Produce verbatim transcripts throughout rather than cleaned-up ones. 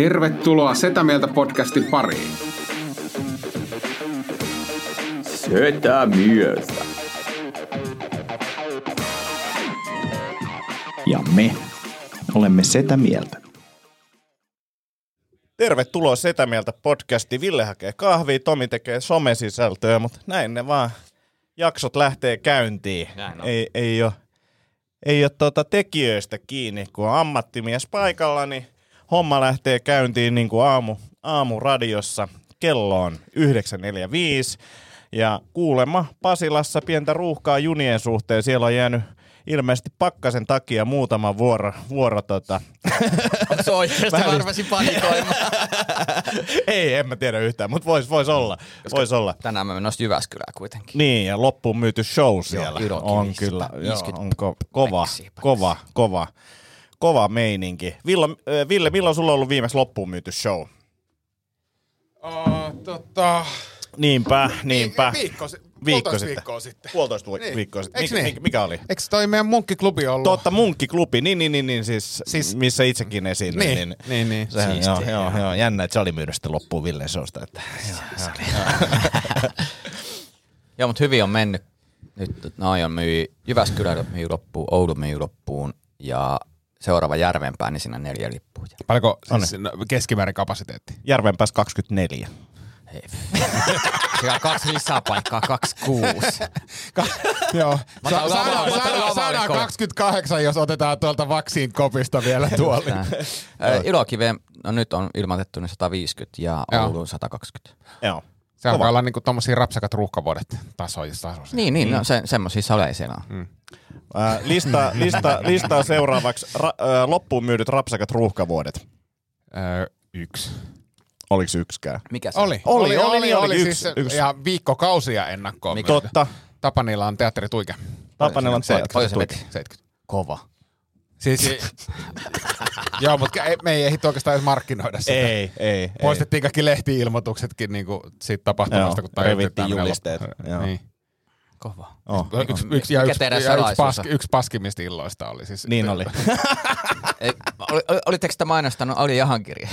Tervetuloa Setämieltä podcastin pariin. Setämieltä. Ja me olemme Setämieltä. Tervetuloa Setämieltä podcastiin. Ville hakee kahvia, Tomi tekee somesisältöä, mutta näin ne vaan. Jaksot lähtee käyntiin. Ei, ei ole, ei ole tuota tekijöistä kiinni, kun on ammattimies paikalla, niin homma lähtee käyntiin niin kuin aamu, aamuradiossa. Kello on yhdeksän neljäkymmentäviisi ja kuulemma Pasilassa pientä ruuhkaa junien suhteen. Siellä on jäänyt ilmeisesti pakkasen takia muutama vuoro. vuoro tota. Se oikeastaan varmasti panikoimaan. Ei, en mä tiedä yhtään, mutta voisi vois olla. Vois olla. Tänään mä mennään Jyväskylään kuitenkin. Niin, ja loppuun myyty show siellä. Joo, on kyllä joo, on ko- kova, päksiä, päksiä. kova, kova, kova meininki. Ville, Ville, milloin sulla on ollut viimeksi loppuun myyty show? Uh, tota... Niinpä, niinpä. Viikko sitten. Viikko puolitoista viikkoa sitten. Puolitoista niin. viikkoa sitten. Mikä, niin? mikä oli? Eikö toi meidän munkkiklubi ollut? Totta, munkkiklubi, niin, niin, niin, niin siis, siis missä itsekin esiin. Niin, niin, niin. niin. Sehän, joo, joo, joo, jännä, että se oli myydä sitten loppuun Villeen suosta. Että... joo, mutta hyvin on mennyt. Nyt Naajan myy, Jyväskylä myy loppuun, Oulu myy loppuun ja seuraava Järvenpää, niin siinä on neljä lippua. Paljonko siis keskimäärin kapasiteetti? Järvenpäässä kaksikymmentäneljä. Hei. Kaksi lisäpaikkaa, kaksikymmentäkuusi. Ka- joo. Saadaan kaksikymmentäkahdeksan, jos otetaan tuolta vaksiin kopista vielä tuoli. Ilokiveen, no nyt on ilmoitettu ne sata viisikymmentä ja Ouluun sata kaksikymmentä. Joo. Se alkaa olla niinku tommosia rapsakat ruuhkavuodet tasoisissa asioissa. Niin, niin, mm. no se, semmosia saleja siellä on. Mm. Äh, lista, lista, listaa seuraavaksi ra- äh, loppuun myydyt rapsakat ruuhkavuodet. Äh, yksi. Oliko yksikään? Mikä se oli? Oli, oli, oli, oli, oli yksi, siis yksi. Ja viikkokausia ennakkoon. Mikä? Totta. Tapanilan teatteri tuike. Tapanilan teatteri tuike. seitsemänkymmentä. Kova. Siis, joo, mutta me ei ehitty oikeastaan edes markkinoida sitä. Ei, ei. Poistettiin ei. Kaikki lehti-ilmoituksetkin niin kuin siitä tapahtumasta, kun revittiin julisteet. Joo. Niin. Kova. Oh. Yksi, yksi, ja yksi, ja yksi, paski, yksi paskimista illoista oli siis. Niin oli. oli, oli olitteko sitä mainostanut Auli Jahankirja?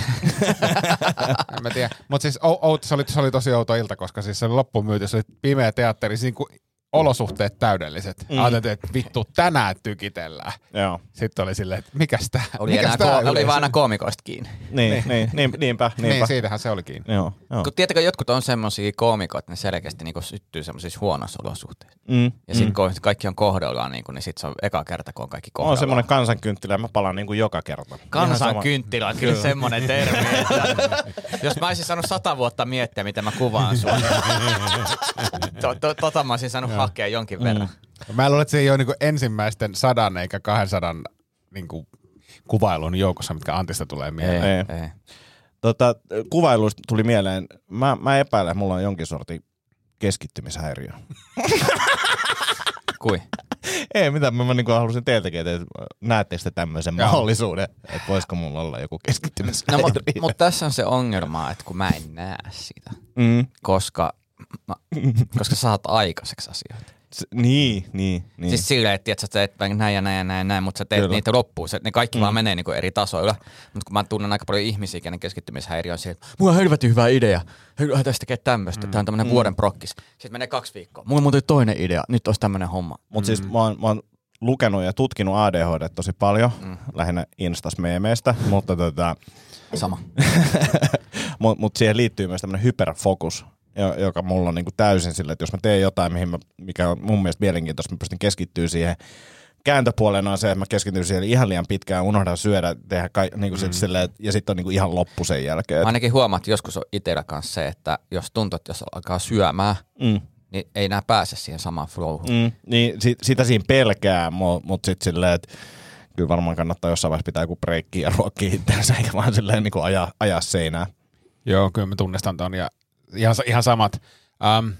En mä tiedä. Mutta siis o, o, se, oli, se oli tosi outo ilta, koska siis se loppumyyty, se oli pimeä teatteri, niin kuin olosuhteet täydelliset. Mm. Ajateltiin, että vittu tänään tykitellään. Joo. Sitten oli silleen, että mikäs tää? Oli, mikäs enää, tää ko- oli vaan aina koomikoista kiinni. Niin, niin, niin, niin, niinpä, niinpä. Niin, siitähän se oli kiinni. Joo, joo. Kun tietäkö, jotkut on semmosia koomikoita, että ne selkeästi niinku syttyy semmoisissa huonossa olosuhteissa. Mm. Ja sitten mm. kun kaikki on kohdallaan, niinku, niin sitten se on eka kerta, kun on kaikki kohdallaan. On semmoinen kansankynttilä, mä palaan niinku joka kerta. Kansankynttilä on kyllä semmoinen termi. Että, jos mä olisin saanut sata vuotta miettiä, miten mä kuvaan sua. Tota mä olisin saanut hakea jonkin verran. Mm. Mä luulen, että se ei ole niin kuin ensimmäisten sadan eikä kahden sadan niin kuin kuvailun joukossa, mitkä Antista tulee mieleen. Ei, ei. Ei. Tota, kuvailuista tuli mieleen. Mä, mä epäilen, että mulla on jonkin sortin keskittymishäiriö. Kui? Ei mitään, mä, mä niin kuin halusin teiltäkin, että näettekö te tämmöisen Joo. mahdollisuuden, että voisiko mulla olla joku keskittymishäiriö. No, mutta mut tässä on se ongelma, että kun mä en näe sitä, mm. koska... Mä, koska saat aikaiseksi asioita. S- niin, niin, niin. Siis silleen, että sä teet näin ja näin ja näin, näin mutta sä teet Kyllä. niitä loppuun. Ne kaikki mm. vaan menee niinku eri tasoilla. Mutta kun mä tunnen aika paljon ihmisiä, kenen keskittymishäiriö on silleen, että mulla on helvetin hyvä idea. Hei, tästä tekee tämmöstä. Mm. Tää on tämmönen mm. vuoden prokkis. Sitten menee kaksi viikkoa. Mulla on muuten toinen idea. Nyt olisi tämmönen homma. Mut mm. siis mä oon, mä oon lukenut ja tutkinut A D H D tosi paljon. Mm. Lähinnä Instas-meemeistä. Mutta tota... Sama. mut, mut siihen liittyy myös tämmönen hyperfokus. Joka mulla on niin kuin täysin sille, että jos mä teen jotain, mihin mä, mikä on mun mielestä mielenkiintoista, mä pystyn keskittyä siihen. Kääntöpuolena on se, että mä keskityn siihen ihan liian pitkään, unohdan syödä, tehdä ka- niin kuin mm. sille, ja sitten on niin kuin ihan loppu sen jälkeen. Mä ainakin huomaan, että joskus on itsellä kanssa se, että jos tuntuu, että jos alkaa syömään, mm. niin ei enää pääse siihen samaan flowhun. Mm. Niin, sit, sitä siinä pelkää, mutta sitten silleen, että kyllä varmaan kannattaa jossain vaiheessa pitää joku breikkiä ja ruokkia itseänsä, eikä vaan silleen niin kuin ajaa, ajaa seinään. Joo, kyllä mä tunnistan ton ja... Ihan, ihan samat. Um,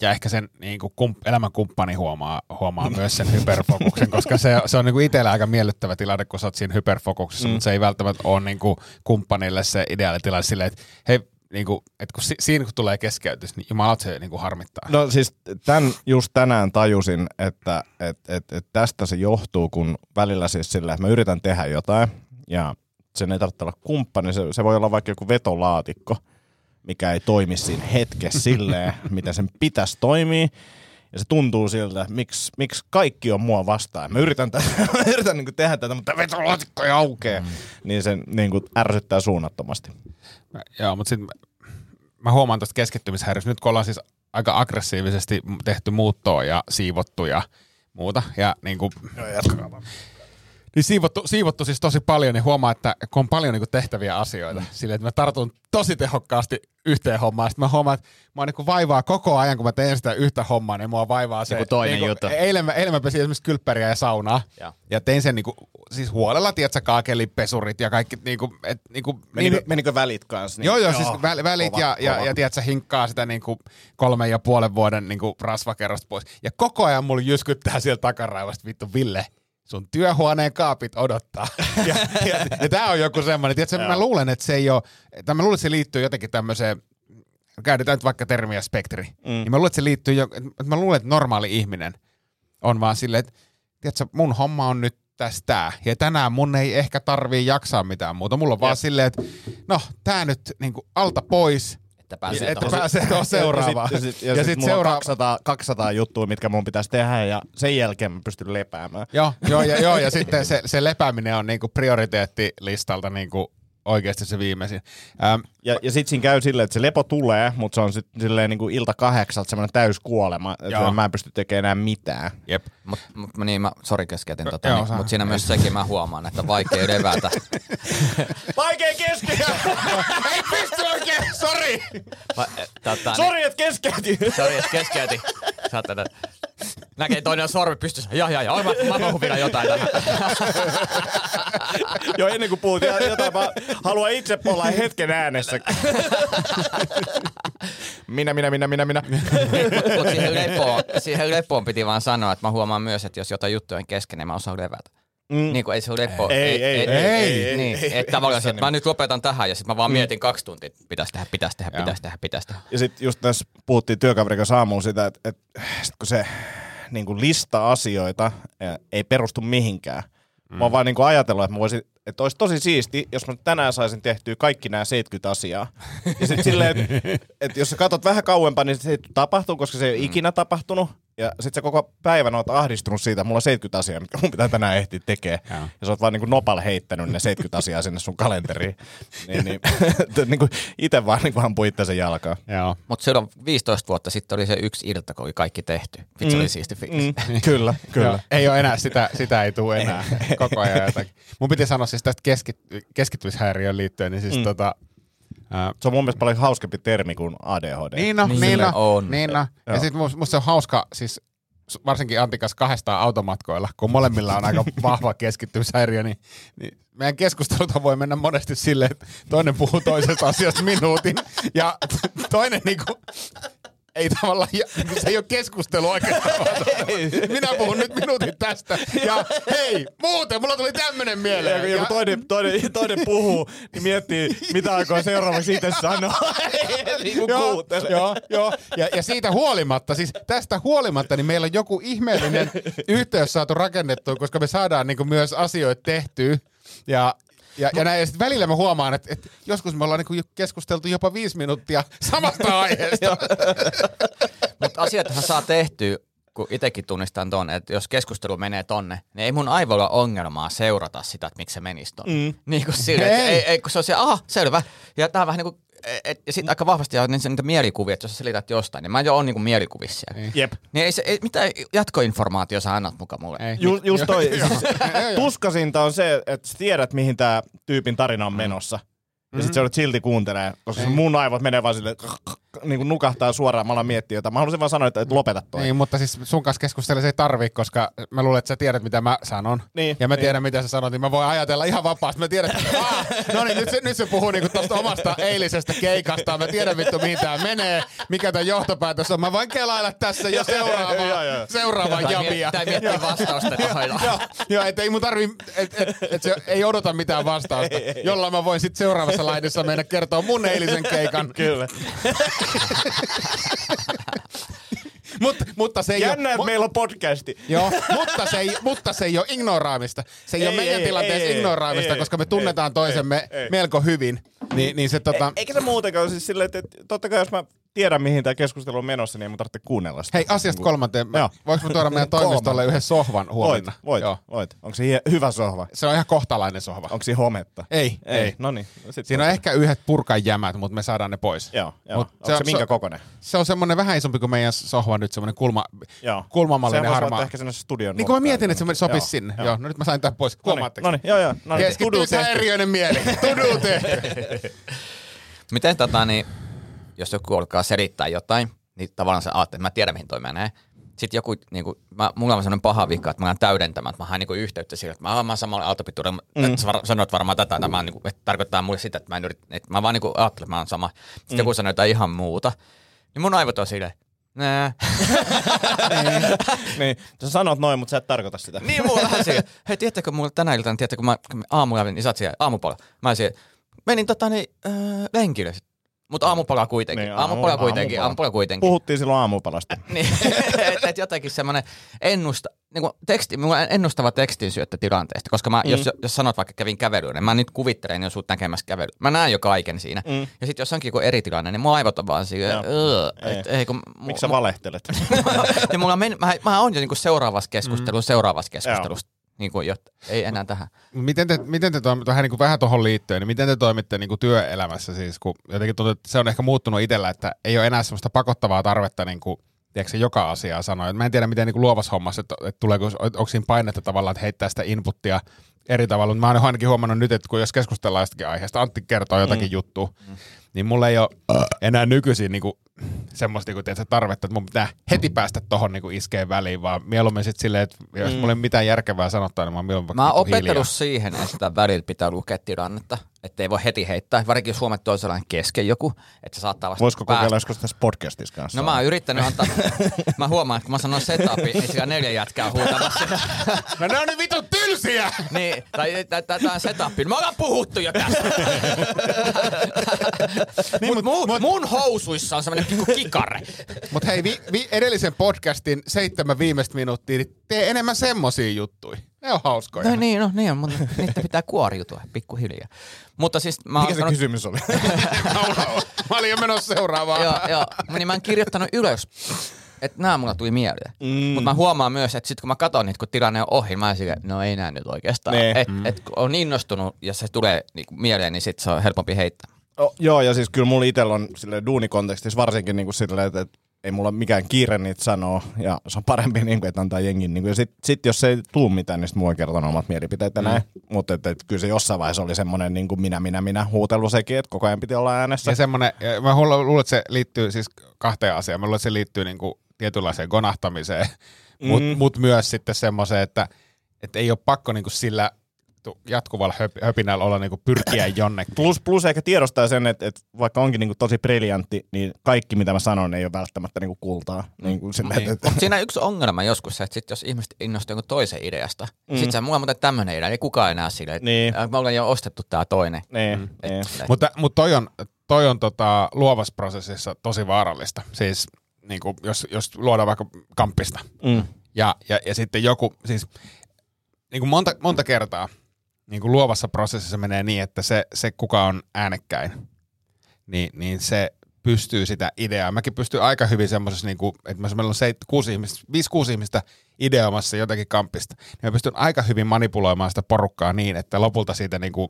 ja ehkä sen niin kuin kump, elämänkumppani huomaa, huomaa myös sen hyperfokuksen, koska se, se on niin kuin itsellä aika miellyttävä tilanne, kun sä oot siinä hyperfokuksessa, mm. mutta se ei välttämättä ole niin kuin kumppanille se ideaalitilanne silleen, että hei, niin kuin, että kun si, siinä kun tulee keskeytys, niin jumalat se niin kuin harmittaa. No siis tämän just tänään tajusin, että et, et, et tästä se johtuu, kun välillä siis sillä, että mä yritän tehdä jotain ja sen ei tarvitse olla kumppani, se, se voi olla vaikka joku vetolaatikko, mikä ei toimi siinä hetkessä silleen, mitä sen pitäisi toimia. Ja se tuntuu siltä, että miksi, miksi kaikki on mua vastaan. Mä yritän, tätä, mä yritän niin kuin tehdä tätä, mutta vetolaatikko ei aukee. Mm. Niin se niin kuin ärsyttää suunnattomasti. Mä, joo, mutta sitten mä, mä huomaan tuosta keskittymishäiriöstä. Nyt kun ollaan siis aika aggressiivisesti tehty muuttoa ja siivottu ja muuta. Ja niin kuin... No, jatkaa vaan. Niin siivottu, siivottu siis tosi paljon, niin huomaa, että kun on paljon niinku tehtäviä asioita, mm. silleen, että mä tartun tosi tehokkaasti yhteen hommaan, sitten mä huomaan, että mä niinku vaivaa koko ajan, kun mä teen sitä yhtä hommaa, niin mua vaivaa se. Joku toinen niinku, juttu. Eilen mä, eilen mä pesin esimerkiksi kylppäriä ja saunaa, ja, ja tein sen niinku, siis huolella, tietsä, kaakelipesurit ja kaikki, niinku, et niinku... Menikö, niin, menikö välit kanssa? Niin? Joo, joo, siis joo, väl, välit kova, ja, kova. ja, ja tietsä, hinkkaa sitä niinku kolmen ja puolen vuoden niinku rasvakerrosta pois. Ja koko ajan mulla jyskyttää sieltä takaraivasta, vittu, Ville. Sun työhuoneen kaapit odottaa. Ja, ja, ja tää on joku semmoinen, tiiätkö, mä luulen, että se ei oo, tai mä luulen, että se liittyy jotenkin tämmöiseen, käytetään nyt vaikka termiä spektri, mm. niin mä luulen, että se liittyy, että mä luulen, että normaali ihminen on vaan silleen, että tiiätkö, mun homma on nyt tässä tää, ja tänään mun ei ehkä tarvii jaksaa mitään muuta, mulla on vaan silleen, että no, tää nyt niinku alta pois, että pääsee tuohon seuraavaan. Ja sitten sit, sit, sit sit mulla seuraava... on kaksisataa juttua, mitkä mun pitäisi tehdä, ja sen jälkeen mä pystyn lepäämään. Joo, joo, ja, joo, ja sitten se, se lepääminen on niinku prioriteettilistalta niinku oikeasti se viimeisin. Ähm, ja ja sitten siinä käy silleen, että se lepo tulee, mutta se on sitten silleen niinku ilta kahdeksalta semmoinen täyskuolema, että mä en pysty tekemään enää mitään. Jep. Mut, mut niin, mä, sori kesketin tota, niin, mutta siinä myös sekin mä huomaan, että vaikea levätä. Vaikea keskeytä! Ei pysty oikein, sori! Sori, että keskeytin! Sori, että keskeytin. Näkee toinen sormi pystyssä. Joo, joo, joo. Mä, mä huvitan jotain. Joo, ennen kuin puhut jotain, mä haluan itse olla hetken äänessä. Minä, minä, minä, minä, minä. Mutta siihen lepoon, siihen lepoon piti vaan sanoa, että mä huomaan myös, että jos jotain juttuja on kesken, niin mä osaan levätä. Mm. Niin kuin ei se ole lepoa. Ei, ei, ei. Niin, että tavallaan, että mä nyt lopetan tähän ja sitten mä vaan mm. mietin kaksi tuntia, että pitäisi tehdä, pitäisi tehdä, pitäisi tehdä, pitäisi tehdä. Ja sitten just tässä puhuttiin työkaverin kanssa aamuun sitä, että, että sit kun se niin kuin lista asioita ei perustu mihinkään. Mm. Mä oon vaan niin kuin ajatellut, että mä voisin, että olisi tosi siisti, jos mä tänään saisin tehtyä kaikki nämä seitsemänkymmentä asiaa. Ja sitten silleen, että, että jos sä katsot vähän kauempaa, niin se ei tapahtuu, koska se ei ole ikinä tapahtunut. Ja sit sä koko päivän oot ahdistunut siitä, että mulla on seitsemänkymmentä asiaa, mitkä mun pitää tänään ehtiä tekemään. Ja, ja sä oot vaan niin kuin nopal heittänyt ne seitsemänkymmentä asiaa sinne sun kalenteriin. Niin, niin, niin kuin ite vaan niin kuin ampui itseänsä jalkaan. Mutta silloin viisitoista vuotta sitten oli se yksi ilta, kun oli kaikki tehty. Vitsi, se mm. oli siisti fiilis. Mm. Kyllä, kyllä. Ei ole enää, sitä, sitä ei tule enää koko ajan jotakin. Mun piti sanoa siis tästä keskit, keskittymishäiriöön liittyen, niin siis mm. tota... Se on mun mielestä paljon hauskempi termi kuin A D H D. Niin no, niin no, niin no. Ja sit musta se on hauska, siis varsinkin Antikas kahdestaan automatkoilla, kun molemmilla on aika vahva keskittymishäiriö, niin, niin meidän keskustelut voi mennä monesti silleen, että toinen puhuu toisesta asiasta minuutin, ja toinen niinku... Ei tavallaan, se ei ole keskustelu oikeastaan. Minä puhun nyt minuutin tästä. Ja hei, muuten, mulla tuli tämmönen mieleen. Ja kun joku toinen, toinen, toinen puhuu, niin miettii, mitä aikoo seuraavaksi itse sanoa. Niin kuin kuuntelee. Joo, joo. Ja, ja siitä huolimatta, siis tästä huolimatta, niin meillä on joku ihmeellinen yhteys saatu rakennettua, koska me saadaan niin kuin myös asioita tehtyä. Ja... Ja, ja, näin, ja sit välillä mä huomaan, että, että joskus me ollaan niinku keskusteltu jopa viisi minuuttia samasta aiheesta. Mutta asiathan saa tehtyä, kun itsekin tunnistan ton, että jos keskustelu menee tonne, niin ei mun aivoilla ole ongelmaa seurata sitä, että miksi se menisi tonne. Mm. Niin kuin sille, ei. Ei, ei, kun se on siellä, aha, selvä. Ja tää on vähän niinku, et, ja sit aika vahvasti on niitä mielikuvia, että jos sä selität jostain, niin mä jo oon niinku mielikuvissa. Jep. Niin ei se, ei, mitä jatkoinformaatio sä annat muka mulle? Ju, just toi, tuskasinta on se, että sä tiedät, mihin tää tyypin tarina on menossa. Ja mm-hmm. sit sä olet silti kuuntelee, koska mun aivot menee vaan silleen, niin kuin nukahtaa suoraan, mä alan miettiä jotain. Mä haluaisin vaan sanoa, että et lopeta toi. Niin, mutta siis sun kanssa keskustella se ei tarvii, koska mä luulen, että sä tiedät, mitä mä sanon. Niin, ja mä tiedän, niin. mitä sä sanot, niin mä voin ajatella ihan vapaasti. Mä tiedän, että aah, no niin, nyt se, nyt se puhuu niinku tosta omasta eilisestä keikasta. Mä tiedän vittu, mihin tää menee, mikä tää johtopäätös on. Mä voin kelailla tässä jo seuraavaa, seuraavaa jamia. Tää miettii vastausta kohdalla. Joo, et ei mun tarvii, että et se ei odota mitään vastausta, jolla mä voin sit seuraavassa laidessa mennä kertoo mun eilisen keikan. Kyllä. mut, mutta se ei jännä, ole, että mu- meillä on podcasti. Joo, mutta, se ei, mutta se ei ole ignoraamista. Se ei, ei ole meidän ei, tilanteessa ei, ignoraamista, ei, koska me tunnetaan ei, toisemme ei, melko hyvin. Niin, niin se, tota... e, eikä se muutenkaan siis silleen, että totta kai jos mä tiedän, mihin tämä keskustelu on menossa, niin ei mun tarvitse kuunnella sitä. Hei, asiasta kolmanteen. Voinko mä tuoda meidän toimistolle yhden sohvan huomenna? Voit, voit, voit. Onko se hyvä sohva? Se on ihan kohtalainen sohva. Onko siinä hometta? Ei, ei. ei. No niin. Siinä on ehkä yhdet purkanjämät, mutta me saadaan ne pois. Joo, joo. Onko se, se minkä kokoinen? Se on semmoinen vähän isompi kuin meidän sohva nyt, semmoinen kulma, kulmamallinen harmaa. Sehän voisi olla ehkä semmoinen studion. Niin kuin mä mietin, että se sopisi sinne. Joo, no nyt mä sain tämän pois. Huomaatteko? No niin, joo, joo. Keskittyykö häiriöinen mieli? Tudu tehty. Miten tota niin... Jos joku alkaa selittää jotain, niin tavallaan sä ajattelet, että mä tiedän, mihin toi menee. Sitten joku, niin kuin, mä, mulla on sellainen paha vika, että mä olen täydentämään, että mä haen niin yhteyttä sillä, että mä olen samalla aaltopituudella, mm. sä sanot varmaan tätä, että, mä, niin kuin, että tarkoittaa mulle sitä, että mä en yritä, että mä vaan niin ajattelen, että mä olen sama. Sitten mm. joku sanoo jotain ihan muuta, niin mun aivot on silleen, nää. Niin, sä sanot noin, mutta sä et tarkoita sitä. Niin, mulla on vähän silleen, hei, tiedättekö mulla tänä iltana, tiedättekö mä aamulla, niin sä oot siellä aamupuolella. Mä siellä, menin tota niin, äh, lenkille. Mutta aamupala kuitenkin, niin, aamupala, aamupala kuitenkin, aamupala. aamupala kuitenkin. Puhuttiin silloin aamupalasta. Niin, että et jotenkin semmoinen ennusta, niin teksti, ennustava tekstin syöttö tilanteesta, koska mä, mm. jos, jos sanot vaikka kävin kävelyyn, niin mä nyt kuvittelen jo sut näkemässä kävelyyn. Mä näen jo kaiken siinä. Mm. Ja sit jos onkin joku eri tilanne, niin mun aivot on vaan siinä. Miksi sä valehtelet? Ja mulla men, mä, mä oon jo niinku seuraavassa keskustelussa, mm. seuraavassa keskustelussa. Niin kuin, jotta, ei enää tähän. Miten te, miten te toimitte, vähän, niin kuin vähän tuohon liittyen, niin miten te toimitte niin kuin työelämässä siis, kun jotenkin tuntuu, että se on ehkä muuttunut itsellä, että ei ole enää semmoista pakottavaa tarvetta niin kuin, tiedätkö, joka asiaa sanoa. Mä en tiedä, miten niin kuin luovassa hommassa, että, että tuleeko, onko siinä painetta tavallaan, että heittää sitä inputtia eri tavalla, mutta mä oon ainakin huomannut nyt, että kun jos keskustellaan jostakin aiheesta, Antti kertoo jotakin mm. juttua, mm. niin mulla ei ole enää nykyisin niin kuin, semmoista niin kuin, tiedätkö, tarvetta, että mun pitää heti päästä tohon niin kuin iskeen väliin, vaan mieluummin sitten silleen, että jos mm. mulla ei mitään järkevää sanottaa, niin mä oon mieluummin mä oon opetellut siihen, että välillä pitää lukea tilannetta, että ei voi heti heittää, varsinkin jos huomaat toisella kesken joku, että se saattaa vasta voisiko päästä. Kokeilla joskus tässä podcastissa kanssa? No mä oon yrittänyt antaa, mä huomaan, että kun mä sanon setupi, niin siellä neljä jätkää huutamassa. No ne on niin vitun tylsiä! Niin, tai tää on setupi, me ollaan puhuttu jo tästä. Niin, mut, mut, mut, mun housuissa on semmoinen pikku kikare. Mut hei, vi, vi, edellisen podcastin seitsemän viimeistä minuuttia, niin tee enemmän semmosia juttuja. Ne on hauskoja. No niin, no niin, mutta niitä pitää kuoriutua pikkuhiljaa. Mutta siis mä mikä alkanut... se kysymys oli? Mä olin jo menossa seuraavaan. Joo, joo. Niin mä en kirjoittanut ylös, että nää mulla tuli mieleen. Mm. Mutta mä huomaan myös, että sit kun mä katson niitä, kun tilanne on ohi, mä en sille, no ei nää nyt oikeastaan. Että mm. et, kun on innostunut ja se tulee niinku mieleen, niin sit se on helpompi heittää. Oh, joo, ja siis kyllä mulla itsellä on silleen duunikontekstissa varsinkin niinku silleen, että ei mulla mikään kiire niitä sanoo, ja se on parempi, niin kuin, että antaa jengin. Niin kuin, ja sitten sit, jos ei tuu mitään, niin sitten mua ei kertonut omat mielipiteet enää. Mm. Mutta kyllä se jossain vaiheessa oli semmoinen niin minä, minä, minä huutelu sekin, että koko ajan piti olla äänessä. Ja semmoinen, mä luulen, että se liittyy siis kahteen asiaan. Mä luulen, että se liittyy niin kuin tietynlaiseen gonahtamiseen, mm. mutta mut myös sitten semmoiseen, että, että ei ole pakko niin kuin sillä jatkuvalla höpinällä olla niinku pyrkiä jonnekin. Plus, plus ehkä tiedostaa sen, että, että vaikka onkin niinku tosi briljantti, niin kaikki mitä mä sanon ei ole välttämättä niinku kultaa. Niinku sillä, mm. että... Siinä on yksi ongelma joskus, että sit jos ihmiset innostuu jonkun toisen ideasta, mm. sit sä mulla on muuten tämmönen idea, ei kukaan enää sille. Niin. Me ollaan jo ostettu tää toinen. Niin. Mm. Et, niin. Et... Mutta mut toi on, toi on tota, luovassa prosessissa tosi vaarallista. Siis niinku, jos, jos luodaan vaikka kamppista mm. ja, ja, ja sitten joku, siis niinku monta, monta kertaa niin kuin luovassa prosessissa menee niin, että se, se kuka on äänekkäin, niin, niin se pystyy sitä ideaa. Mäkin pystyn aika hyvin semmoisessa, niin kuin, että meillä on seit, kuusi ihmistä, viisi kuusi ihmistä ideomassa jotakin kampista, niin mä pystyn aika hyvin manipuloimaan sitä porukkaa niin, että lopulta siitä niin kuin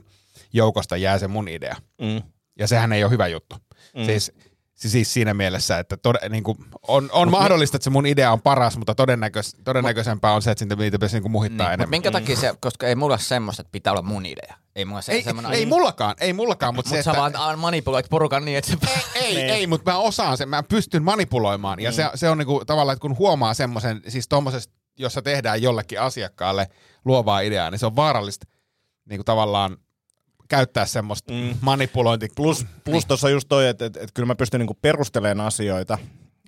joukosta jää se mun idea. Mm. Ja sehän ei ole hyvä juttu. Mm. Siis, siis siinä mielessä, että tod, niin kuin on, on mahdollista, että se mun idea on paras, mutta todennäköis, todennäköisempää on se, että niitä pitäisi niin kuin muhittaa niin, enemmän. Minkä takia se, koska ei mulla ole semmoista, että pitää olla mun idea. Ei, mulla ei, ei, ei mullakaan, ei mullakaan. Mutta mut sä että... vaan manipuloit porukan niin, että se... Ei, ei, ei mutta mä osaan sen, mä pystyn manipuloimaan. Ja mm. se, se on niin kuin, tavallaan, että kun huomaa semmoisen, siis tommosesta, jossa tehdään jollekin asiakkaalle luovaa ideaa, niin se on vaarallista niin kuin tavallaan käyttää semmoista mm. manipulointia. Plus, plus tuossa just toi, että et, et, kyllä mä pystyn niinku perustelemaan asioita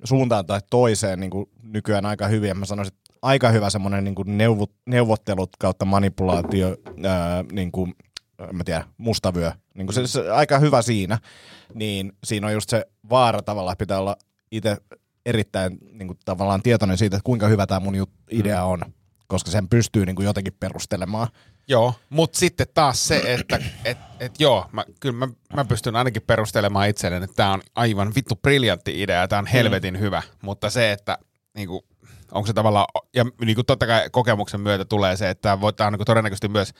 suuntaan tai toiseen niinku nykyään aika hyvin. Ja mä sanoisin, että aika hyvä semmoinen niinku neuvot, neuvottelut kautta manipulaatio, ää, niinku, en mä tiedä, mustavyö. Niinku se, se, aika hyvä siinä. Niin siinä on just se vaara tavallaan, pitää olla itse erittäin niin kuin, tavallaan tietoinen siitä, että kuinka hyvä tämä mun idea on, koska sen pystyy niin kuin, jotenkin perustelemaan. Joo, mutta sitten taas se, että et, et joo, mä, kyllä mä, mä pystyn ainakin perustelemaan itselleen, että tämä on aivan vittu briljantti idea ja tämä on helvetin mm. hyvä, mutta se, että niinku, onko se tavallaan, ja niinku, totta kai kokemuksen myötä tulee se, että tämä on niinku, todennäköisesti myös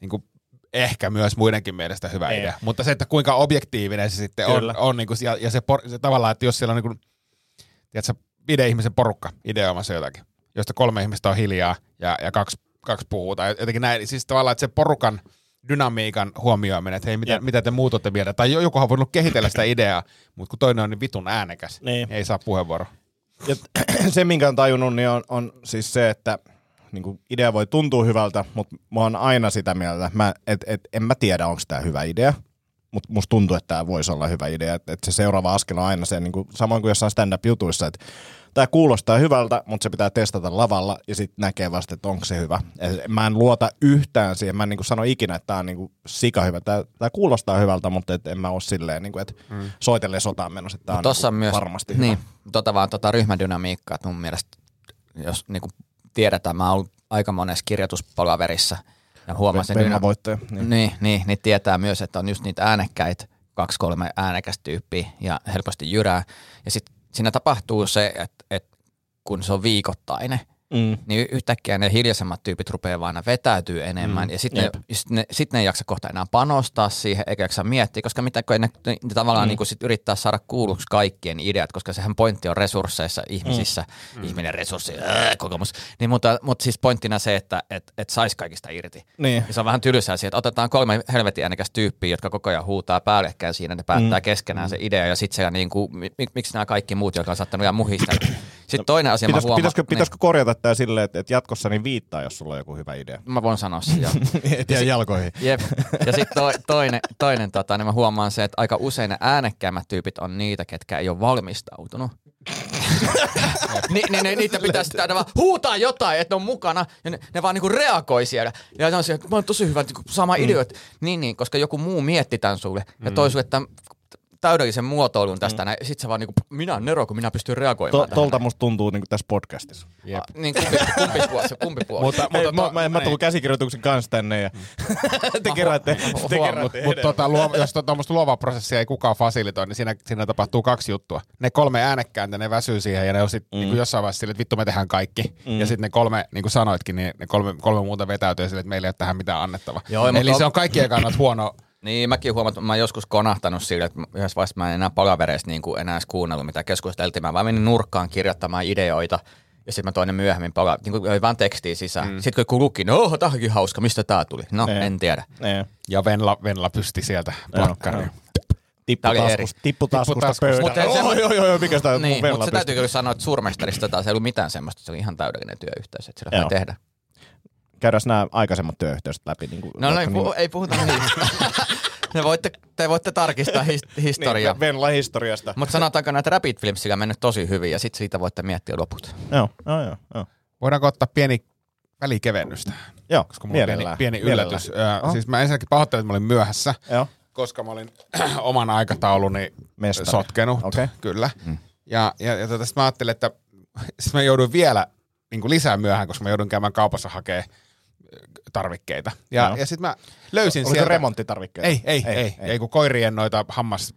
niinku, ehkä myös muidenkin mielestä hyvä Ei. idea, mutta se, että kuinka objektiivinen se sitten kyllä. on, on niinku, ja, ja se, por, se tavallaan, että jos siellä on niinku, tiedätkö, viiden ihmisen porukka ideoimassa jotakin, josta kolme ihmistä on hiljaa ja, ja kaksi kaksi puhuu tai jotenkin näin, siis tavallaan, että se porukan dynamiikan huomioiminen, että hei, mitä, yep. mitä te muut olette mieltä, tai jokuhan on voinut kehitellä sitä ideaa, mutta kun toinen on niin vitun äänekäs, niin. ei saa puheenvuoroa. Ja se, minkä on tajunnut, niin on, on siis se, että niin kuin idea voi tuntua hyvältä, mutta mä oon aina sitä mieltä, että et, en mä tiedä, onko tämä hyvä idea, mutta musta tuntuu, että tämä voisi olla hyvä idea, että et se seuraava askel on aina se, niin kuin, samoin kuin jossain stand-up-jutuissa, että tämä kuulostaa hyvältä, mutta se pitää testata lavalla ja sitten näkee vasta, että onko se hyvä. Mä en luota yhtään siihen. Mä en niin sano ikinä, että tämä on niin sika hyvä. Tämä kuulostaa hyvältä, mutta et en mä ole silleen, niin kuin, että mm. soitelle sotaan menossa. Tämä on, niin on myös, varmasti niin, hyvä. Tota vaan tota ryhmädynamiikkaa. Mun mielestä, jos niin tiedetään, mä oon ollut aika monessa kirjoituspalaverissa ja huomasin. Venla-voittaja. Niin, niin, niin, niin tietää myös, että on just niitä äänekkäitä, kaksi kolme äänekästä tyyppiä ja helposti jyrää. Ja sitten siinä tapahtuu se, että, että kun se on viikoittainen, mm. niin yhtäkkiä ne hiljaisemmat tyypit rupeaa vaan vetäytyy enemmän. Mm. Ja sitten yep. ne, sit ne, sit ne ei jaksa kohta enää panostaa siihen, eikä jaksa miettiä, koska mitä kun ne, ne, ne tavallaan mm. niin kuin sit yrittää saada kuulluksi kaikkien ideat, koska sehän pointti on resursseissa ihmisissä. Mm. Ihminen resurssi, ää, kokemus. Niin, mutta, mutta siis pointtina se, että et, et saisi kaikista irti. Niin. Ja se on vähän tylsää siihen, että otetaan kolme helvetin äänekästä tyyppiä, jotka koko ajan huutaa päällekkäin siinä, ne päättää mm. keskenään mm. se idea. Ja sitten se, niin kuin, miksi nämä kaikki muut, jotka on saattanut jää muhista. Sitten toinen asia, pitäis, mä huomaan. Pitäisikö, pitäisikö niin, korjata tämä silleen, että et jatkossa niin viittaa, jos sulla on joku hyvä idea? Mä voin sanoa se, joo. Et jää jalkoihin. Jep. Ja sitten to, toinen, toinen tota, niin mä huomaan se, että aika usein ne äänekkäimmät tyypit on niitä, ketkä ei ole valmistautunut. Ni, ne, ne, niitä pitäisi vaan huutaa jotain, että ne on mukana, ja ne, ne vaan niinku reagoi siellä. Ja se on siellä, mä oon tosi hyvä, niinku, sama mm. idea, että niin, niin, koska joku muu mietti tämän sulle, ja toi sulle tämän täydellisen muotoilun tästä, mm. sitten se vaan niinku, minä on nero, kun minä pystyn reagoimaan. To, tolta musta tuntuu niinku tässä podcastissa. Jep. A, niin kumpi, kumpi puoli se, kumpi puoli. Mutta, Hei, mutta, to, mä, mä tuun käsikirjoituksen kanssa tänne ja te keräätte edelleen. Mutta tota, jos tuommoista luovaa prosessia ei kukaan fasilitoi, niin siinä, siinä tapahtuu kaksi juttua. Ne kolme äänekkääntä, ne väsyy siihen ja ne on sit mm. niinku jossain vaiheessa silleen, että vittu me tehdään kaikki. Mm. Ja sitten ne kolme, niin kuin sanoitkin, niin ne kolme, kolme muuta vetäytyy silleen, että meillä ei ole tähän mitään annettavaa. Eli se on kaikkien kannalta huono. Niin, mäkin huomaan, että mä oon joskus konahtanut sille, että yhdessä vaiheessa mä en enää palavereissa niin enää edes kuunnellut, mitä keskusteltiin. Mä vaan menin nurkkaan kirjoittamaan ideoita, ja sitten mä toin ne myöhemmin palavereissa, niin kuin vaan tekstiä sisään. Mm. Sitten kun luki, no oho, tää onkin hauska, mistä tää tuli? No, nee. en tiedä. Nee. Ja Venla, Venla pysti sieltä plakkariin. Tipputaskusta tippu tippu pöydällä. Joo, joo, joo, mikä sitä niin, Venla pysti. Täytyy kyllä sanoa, että suurmestarista taas ei ollut mitään semmoista, se oli ihan täydellinen työyhteys, että sillä voi tehdä. Käydään nämä aikaisemmat työyhteyset läpi. Niin kuin, no no ei, puh- ei puhuta niistä. Ne voitte, te voitte tarkistaa his- historiaa. Niin, Venla historiasta. Mutta sanotaanko näitä Rapidfilmsillä on mennyt tosi hyvin ja sitten siitä voitte miettiä loput. Joo, joo, joo. joo. Voidaanko ottaa pieni välikevennystä? Joo, koska mulla on pieni, pieni yllätys. Ö, siis mä ensinnäkin pahoittelen, että mä olin myöhässä, joo. koska mä olin oman aikatauluni Mestari. sotkenut. Okay. Kyllä. Mm. Ja, ja, ja tästä mä ajattelin, että siis mä jouduin vielä niin kuin lisää myöhään, koska mä joudun käymään kaupassa hakemaan tarvikkeita. Ja, no. ja sit mä löysin Oliko sieltä... Oliko remonttitarvikkeita? Ei, ei, ei. ei. ei kun koirien noita hammas...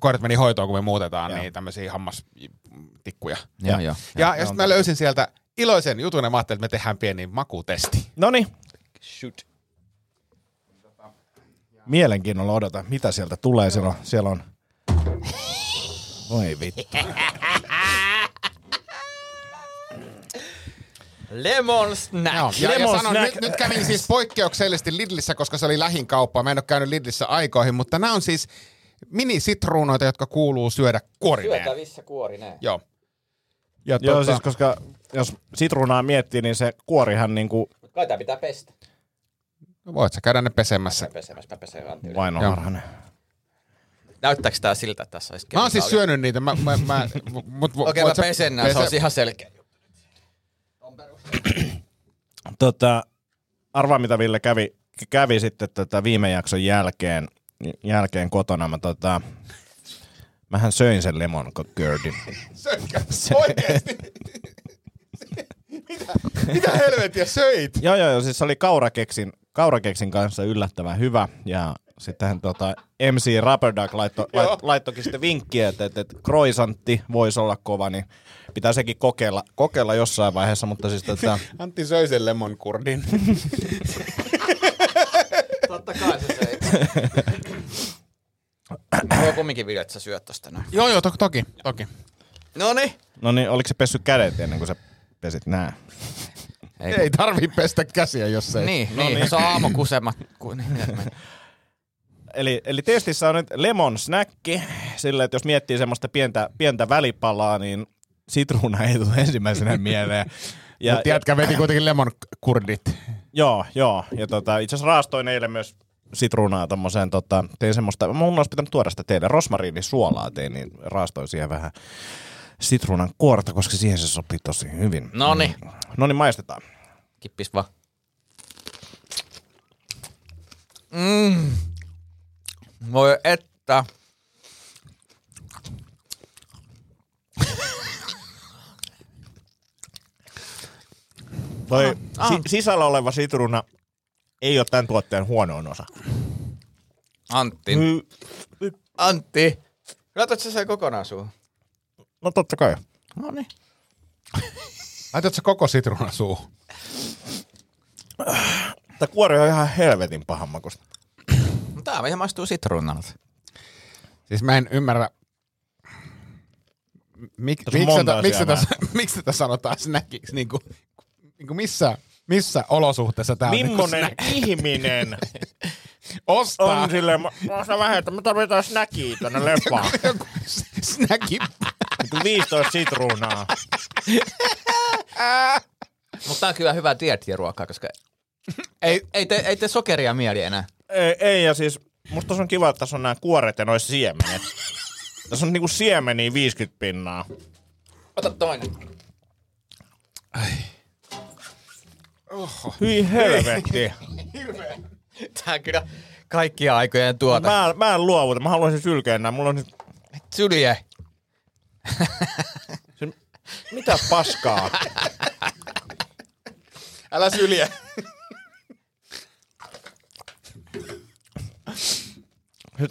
Koirat meni hoitoon, kun me muutetaan, ja. niin tämmöisiä hammastikkuja. Ja, ja, ja, ja, ja sit mä löysin sieltä iloisen jutun, ja mä ajattelin, että me tehdään pieni makutesti. Noniin. Shoot. Mielenkiinnolla odota, mitä sieltä tulee. Siellä on... Siellä on... Oi vittu. Lemon snack. No, ja, Lemon ja sanon, snack. Nyt, nyt kävin siis poikkeuksellisesti Lidlissä, koska se oli lähin kauppa. Mä en ole käynyt Lidlissä aikoihin, mutta nämä on siis minisitruunoita, jotka kuuluu syödä kuorineen. Syötävissä kuorineen. Joo. Ja Joo, tuota... siis koska jos sitruunaa miettii, niin se kuorihan niinku... Mut kai tää pitää pestä. No voit sä käydä ne pesemässä. Mä pesemässä, mä pesen rantin. Vaino harhanen. Näyttääks tää siltä, että tässä olisi... Mä oon siis syönyt niitä, mä... mä, mä Okei, okay, mä pesen nää, se on ihan selkeä. Tota, arvaa mitä Ville kävi, kävi sitten tätä viime jakson jälkeen, jälkeen kotona. Mä, tota, Mähän söin sen lemon curdy. Söitkö? Oikeesti? Mitä, mitä helvetiä söit? Joo, joo, siis se oli kaurakeksin, kaurakeksin kanssa yllättävän hyvä. Ja sittenhän tota, M C Rubber Duck laitto, lait, laittokin sitten vinkkiä, että, että, että croissantti voisi olla kova, niin pitää sekin kokeilla, kokeilla jossain vaiheessa. Mutta siis tätä... Antti söi sen lemon kurdin. Totta kai se söi. Voi kumminkin viljaa, että sä syöt tosta näin. Joo, joo, to- toki, toki. Noniin. Noniin, oliko se pessyt kädet ennen kuin sä pesit nää? Ei, ei tarvii pestä käsiä, jos ei. Niin, no niin. Niin. Se on aamukusemat. Eli, eli testissä on nyt lemon snäkki, sillä että jos miettii semmoista pientä, pientä välipalaa, niin sitruuna ei tule ensimmäisenä mieleen. Ja, mutta jätkä veti kuitenkin lemon kurdit. Joo, joo. Ja tota, itse asiassa raastoin eilen myös sitruunaa tommoseen, tota, tein semmoista, mun olisi pitänyt tuoda sitä teille, rosmariinisuolaa tein, niin raastoin siihen vähän sitruunan kuorta, koska siihen se sopii tosi hyvin. Noniin. Mm. Noniin, maistetaan. Kippis vaan. Mm. Voi että. Toi ah, ah. Si- sisällä oleva sitruuna ei ole tämän tuotteen huonoin osa. Antti. Mm. Antti. Laitatko sä sen kokonaan suuhun? No totta kai. No niin. Laitatko sä koko sitruunan suuhun? Tää kuori on ihan helvetin pahan makusta. Tää vähän maistuu sitruunalta. Siis mä en ymmärrä. Mik, miksi tätä sanotaan snäkiksi? Niinku, niinku missä, missä olosuhteessa tää on niinku snäkki? Mimmonen ihminen ostaa? On silleen, mä, mä ostan vähän, että me tarvitaan snäkiä tänne lepaan. Snäki. viisitoista sitruunaa. Mutta tää on kyllä hyvää diettiruokaa, koska ei, ei, te, ei te sokeria mieli enää. Ei, ei, ja siis musta on kiva, että tässä on nämä kuoret ja noi siemenet. Tässä on niinku siemeniä viisikymmentä pinnaa. Ota toinen. Ai. Oho. Hyi helvetti. Hirveä. Tää on kyllä kaikkia aikojen tuota. Mä, mä en luovuta, mä haluaisin sylkeä nää. Mulla on nyt... Sylje. Siis, mitä paskaa? Älä sylje.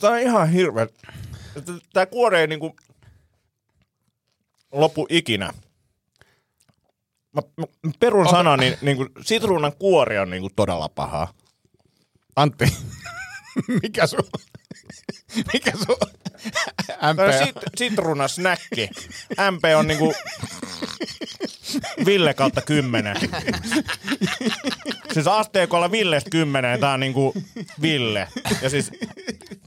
Tää on ihan hirveä. Tää kuore ei niinku lopu ikinä. Mä, mä perun sana, niin niinku sitruunan kuori on niinku todella pahaa. Antti, mikä sun, mikä sun M P on? Sit, sitruunasnäkki. M P on niinku Ville kautta kymmenen. Siis asteikolla Villestä kymmeneen, tää on niinku Ville. Ja siis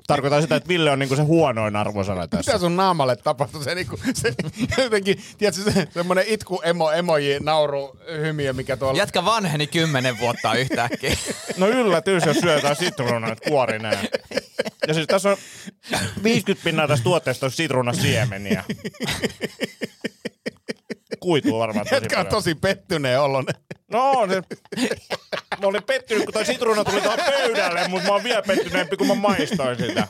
tarkoitan sitä, että Ville on niinku se huonoin arvosana tässä. Mitä sun naamalle tapahtui? Se niinku, se jotenkin, tiedätkö, se, semmonen itku emo, emoji, nauru, hymiö, mikä tuolla... Jätkä vanheni kymmenen vuotta yhtäkkiä. No yllätys, jos syötään sitruunaa, että kuori nää. Ja siis tässä on viisikymmentä pinnaa tässä tuotteesta on sitruunasiemeniä. Kuituu varmaan tosi paljon. Tosi pettyneen ollonen. No on se. Mä olin pettynyt, kun toi sitruuna tuli tuohon pöydälle, mutta mä oon vielä pettyneempi, kun mä maistoin sitä.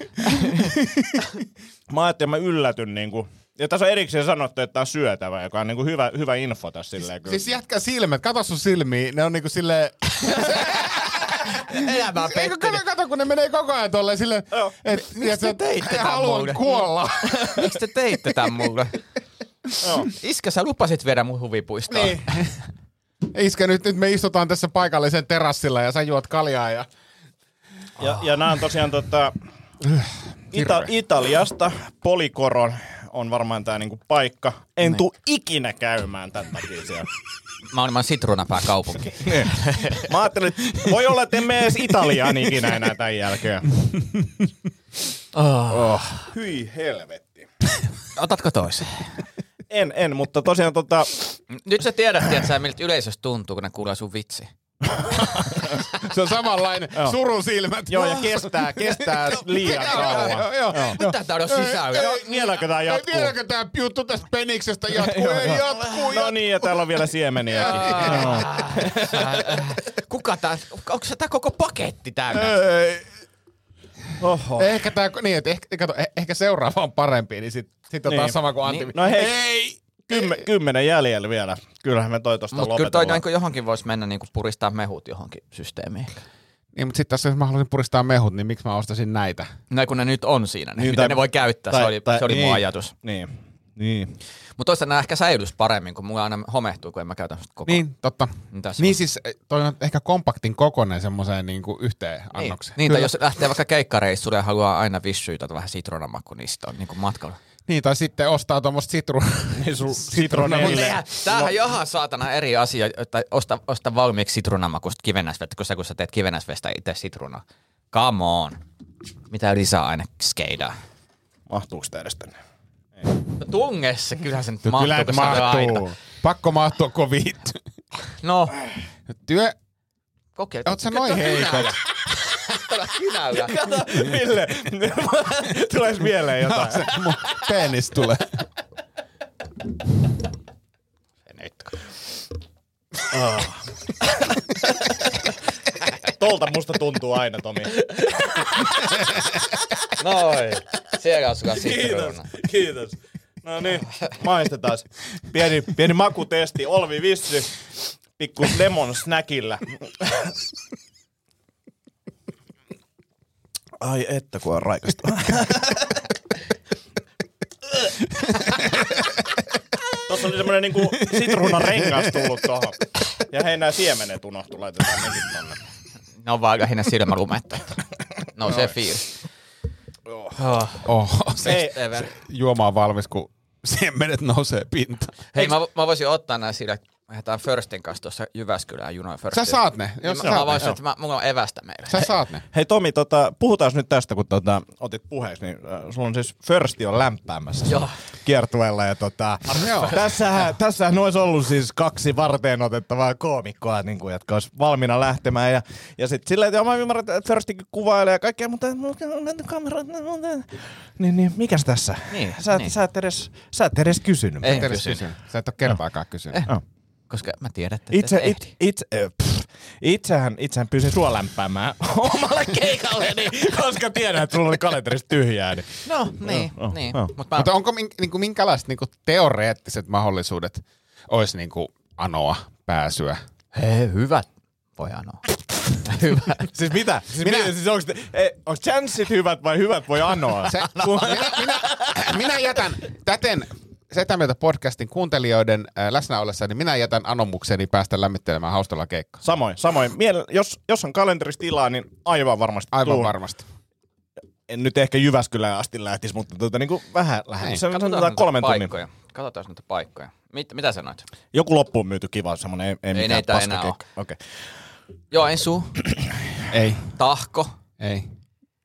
Mä ajattelin, että mä yllätyn niinku. Ja tässä on erikseen sanottu, että tää on syötävä, joka on niinku hyvä, hyvä info tässä silleen. Kyllä. Siis jätkä silmät, kato sun silmiä, ne on niinku silleen... Elämää pettynyt. Kato, kun ne menee koko ajan tolleen silleen, että et, haluan kuolla. Miksi te teitte tän mulle? Joo. Iskä, sä lupasit viedä mun huvipuistoon. Niin. Iskä, nyt, nyt me istutaan tässä paikallisen terassilla ja sä juot kaljaa. Ja, ja, oh. ja nää on tosiaan tota, Ita- Italiasta. Polikoron on varmaan tää niinku paikka. En niin. Tuu ikinä käymään tämän takia siellä. Mä oon sitruunapää kaupunki. Niin. Mä ajattelin, että voi olla, että en mene edes Italiaan ikinä enää tämän jälkeen. Oh. Oh. Hyi helvetti. Otatko toisen? En, en, mutta tosiaan tota... Nyt sä tiedät, että sä miltä yleisössä tuntuu, kun ne kuulee sun vitsi. Se on samanlainen surun silmät. Joo, ja kestää, kestää liian kauan. Nyt tää tää on sisällä. Vieläkö tää jatkuu? Vieläkö tää juttu tästä peniksestä jatkuu? Ei jatkuu. No niin, ja täällä on vielä siemeniäkin. Kuka tää, onko tää koko paketti täynnä? Oho. Ehkä, tää, niin, et ehkä, kato, ehkä seuraava on parempi, niin sitten sit on niin. Taas sama kuin Antti. Niin. No hei, ei, kymmen, kymmenen jäljellä vielä. Kyllähän me toi tuosta lopetellaan. Mutta kyllä toi niin johonkin voisi mennä niin puristaa mehut johonkin systeemiin. Niin, mutta sitten tässä jos mä haluaisin puristaa mehut, niin miksi mä ostaisin näitä? No kun ne nyt on siinä, niin, niin miten tai, ne voi käyttää, tai, se oli, tai, se oli niin, mun ajatus. Niin, niin. Mutta toista nämä ehkä säilyisi paremmin, kun mulla aina homehtuu, kun en mä käytä sitä koko. Niin, totta. Niin, niin siis toi on ehkä kompaktin kokoinen semmoiseen niin kuin yhteen annokseen. Niin, niin tai jos lähtee vaikka keikkareissulle ja haluaa aina vissyitä vähän sitronamakkunistoa niin kuin matkalla. Niin, tai sitten ostaa tuommoista sitruunamuille. Tämähän on ihan saatana eri asia, että osta, osta valmiiksi sitruunamakusta kivennäisvettä, kun sä, kun sä teet kivennäisvestä itse sitruunaa. Come on. Mitä lisää aina skeidaa? Mahtuuko tää edes tänne? No tungessa, kyllähän se nyt mahtuu. Kyllähän mahtuu. Pakko mahtua kovin. No. Työ. Okei. Oot sä noin heikot? Täällä kynällä. Kato, Ville. Tulees mieleen jotain. No, se, mun penis tulee. Senetko. Oh. Tolta musta tuntuu aina, Tomi. Noin. Siellä on sukaan sitruuna. Kiitos, kiitos. No niin, maistetaan. Pieni, pieni makutesti. Olvi vissy. Pikku lemon snackillä. Ai että, kun on raikasta. Tuossa oli semmoinen niinku sitruunan rengas tullut tuohon. Ja heinää siemenet unohtu, laitetaan nekin tonne. Ne on vaan lähinnä silmälumetta. No se fiilis. Oh. Oh. Oh. Se, se juoma on valmis, kun siemenet nousee pintaan. Hei, mä, mä voisin ottaa nää sillä. Me lähdetään Firstin kanssa tuossa Jyväskylään junaan Firstin. Sä saat ne. Jos niin mä, mä voisin, että mä, mulla on evästä meillä. Sä saat ne. Hei Tomi, tota, puhutaan nyt tästä, kun tota, otit puheeksi, niin äh, sulla on siis Firsti on lämpäämässä kiertueella. Ja tota, tässähän, tässähän olisi ollut siis kaksi varteen otettavaa koomikkoa, niin kuin, jotka olisi valmiina lähtemään. Ja, ja sitten silleen, että mä ymmärrän, että Firstikin kuvailee ja kaikkea, mutta kamerat, niin, niin mikäs tässä? Niin, sä, niin. Sä, et edes, sä et edes kysynyt. Ei edes kysynyt. Sä et ole kertaakaan kysynyt. Eh. Oh. Koska mä tiedän, että itse, et ehdi. Itse, pff, itsehän, itsehän pyysin sua lämpäämään omalle keikalleni, koska tiedän, että sulla oli kalenterissa tyhjää. Niin. No niin, oh, niin. Oh. Mut mä... Mutta onko niinku, minkälaiset niinku, teoreettiset mahdollisuudet olisi niinku, anoa pääsyä? Hei, hyvät voi anoa. Hyvät. Siis mitä? Siis, minä... siis onko onko chanssit hyvät vai hyvät voi anoa? Se, no, minä, minä, minä jätän täten... Setämieltä podcastin kuuntelijoiden ää, läsnä ollessa, niin minä jätän anomukseni päästä lämmittelemään haustolla keikkaa. Samoin, samoin. Miel- jos, jos on kalenterissa tilaa, niin aivan varmasti. Aivan tuun. Varmasti. En nyt ehkä Jyväskylään asti lähtisi, mutta tuota, niin kuin vähän lähes. Se on kolmen tunnin. Katsotaan näitä paikkoja. Mit, mitä sanoit? Joku loppuun myyty kiva, semmoinen ei, ei, ei mitään paskakeikka. Okay. Joensuu. Ei. Tahko. Ei.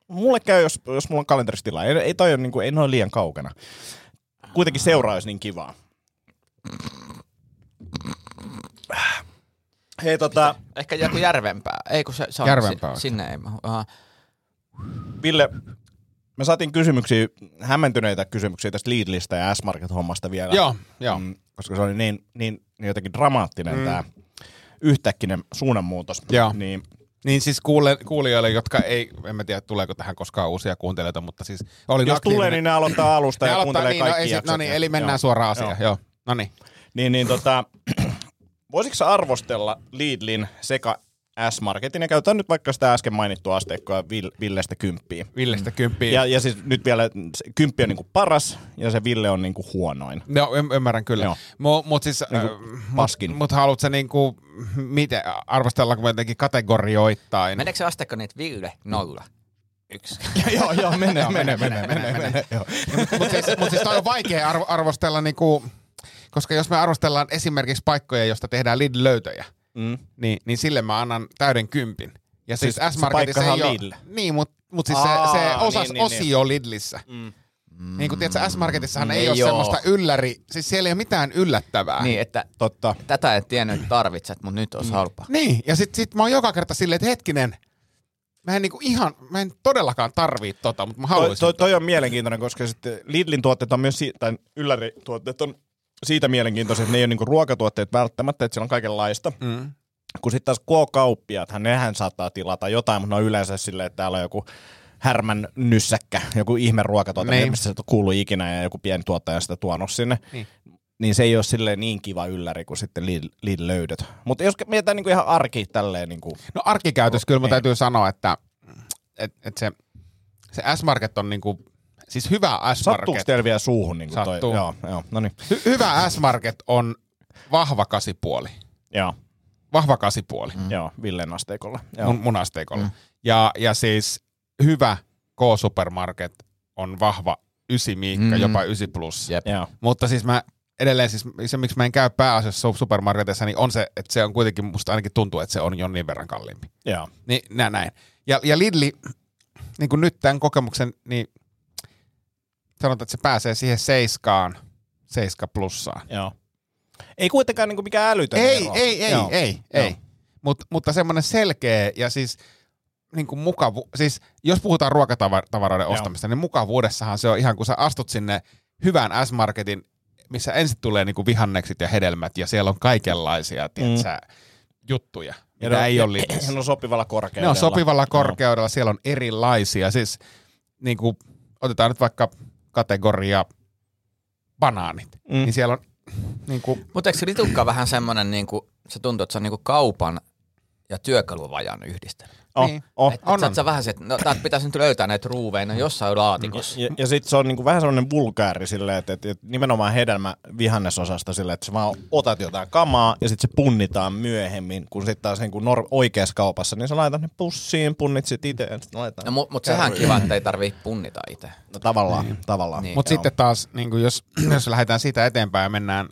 Mulle käy, jos, jos mulla on kalenterissa tilaa. Ei, ei, toi on, niin kuin, ei noin liian kaukana. Kuitenkin seuraa olisi niin kivaa. Hei tota... Ehkä joku Järvenpää. Ei kun se, se on Järvenpää. Sinne ei mahu. Aha. Ville, me saatiin kysymyksiä, hämmentyneitä kysymyksiä tästä Lidlistä ja S-Market-hommasta vielä. Joo, joo. Mm, koska se oli niin, niin, niin jotenkin dramaattinen mm. tämä yhtäkkinen suunnanmuutos. Joo. Niin... Niin siis kuule, kuulijoille, jotka ei, en mä tiedä tuleeko tähän koskaan uusia kuuntelijoita, mutta siis... Oli jos aktiivinen. Tulee, niin ne aloittaa alusta ja kuuntelee niin, kaikki no, jaksot. No niin, eli mennään joo. Suoraan asiaan, joo. joo. No niin. Niin, niin tota, voisitko sä arvostella Lidlin sekä S-Marketin, ja käytetään nyt vaikka sitä äsken mainittua asteikkoa Villestä kymppiin. Villestä kymppiin. Ja, ja siis nyt vielä kymppi on niinku paras, ja se Ville on niinku huonoin. Joo, ymmärrän kyllä. Mu- mut siis, niinku paskin. Äh, mut, mut haluatko sä niinku, miten, arvostellaanko me jotenkin kategorioittain? Meneekö se asteikko niitä Ville nolla? Yksi. Joo, joo, menee, menee, menee, menee, menee. Mut siis, mut siis toi on vaikea arvo- arvostella niinku, koska jos me arvostellaan esimerkiksi paikkoja, josta tehdään Lidl-löytöjä, Mm. Niin, niin sille mä annan täyden kympin. Ja siis S-Marketissa ei ole... Niin, mutta mut siis Aa, se, se osas niin, osio niin. Lidlissä. Mm. Niin kun tiedätkö, S-Marketissahan mm. ei, ei ole joo. semmoista ylläri... Siis siellä ei ole mitään yllättävää. Niin, että totta. Tätä et tiennyt tarvitset, mutta nyt on mm. halpa. Niin, ja sit, sit mä oon joka kerta silleen, että hetkinen... Mä en, niinku ihan, mä en todellakaan tarvii tota, mutta mä haluaisin... Toi, toi, toi on mielenkiintoinen, koska sitten Lidlin tuotteet on myös... Si- tai yllärituotteet on... Siitä mielenkiintoista, että ne ei ole niinku ruokatuotteet välttämättä, että siellä on kaikenlaista. Mm. Kun sitten taas K-kauppiaathan, nehän saattaa tilata jotain, mutta ne on yleensä silleen, että täällä on joku härmän nyssäkkä, joku ihmeruoka tuote, niin. mistä se on kuullut ikinä ja joku pieni tuottaja sitä tuonut sinne. Niin. Niin se ei ole silleen niin kiva ylläri kuin sitten Lidl löydöt. Mutta jos mietitään niinku ihan arki tälleen. Niinku... No arkikäytössä kyllä mun täytyy sanoa, että et, et se, se S-Market on niinku, siis hyvä S-Market. Sattuuko teillä vielä suuhun? Niinku toi? Joo, joo. Noniin. Hy- hyvä S-Market on vahva kasipuoli. Joo. Vahva kasipuoli. Mm. Joo, Villen asteikolla. Mun, mun asteikolla. Mm. Ja, ja siis hyvä K-supermarket on vahva ysi miikka, mm-hmm. jopa ysi plus. Jep. Jep. Mutta siis mä... Edelleen siis se, miksi mä en käy pääasiassa supermarketissa, niin on se, että se on kuitenkin, musta ainakin tuntuu, että se on jonkin verran kalliimpi. Joo. Niin näin, näin. Ja, ja Lidl, niin kuin nyt tämän kokemuksen, niin sanotaan, että se pääsee siihen seiskaan, seiska plussaan. Joo. Ei kuitenkaan niin kuin mikään älytön ei, ero. Ei, ei, Joo. ei, Joo. ei. Mut, mutta semmoinen selkeä ja siis niin kuin mukavu, siis jos puhutaan ruokatavaroiden Joo. ostamista, niin mukavuudessahan se on ihan, kun sä astut sinne hyvään S-Marketin, missä ensin tulee niinku vihannekset ja hedelmät, ja siellä on kaikenlaisia tiiätsä, mm. juttuja, ja mitä no, ei ole Lidlissä. Ne on sopivalla korkeudella. Ne on sopivalla korkeudella, no. siellä on erilaisia. Siis, niinku, otetaan nyt vaikka kategoria banaanit, mm. niin siellä on... Niinku... Mutta eikö Lidlkaan vähän semmoinen, niinku, se tuntuu, että se on niinku kaupan ja työkaluvajan yhdistelmä? Oh, niin. oh, että on, et on. Vähän se, että no, pitäisi nyt löytää näitä ruuveina jossain laatikossa. Ja, ja sitten se on niinku vähän semmoinen vulgaari silleen, että et, et nimenomaan hedelmä vihannesosasta silleen, että sä vaan otat jotain kamaa ja sitten se punnitaan myöhemmin, kun sitten taas niinku nor- oikeassa kaupassa, niin sä laitat ne pussiin, punnit sit itse ja sitten laitat. No, mutta mut sehän kiva, että ei tarvitse punnita itse. No tavallaan, niin. tavallaan. Niin. Mutta sitten taas, niinku jos, jos lähdetään siitä eteenpäin ja mennään,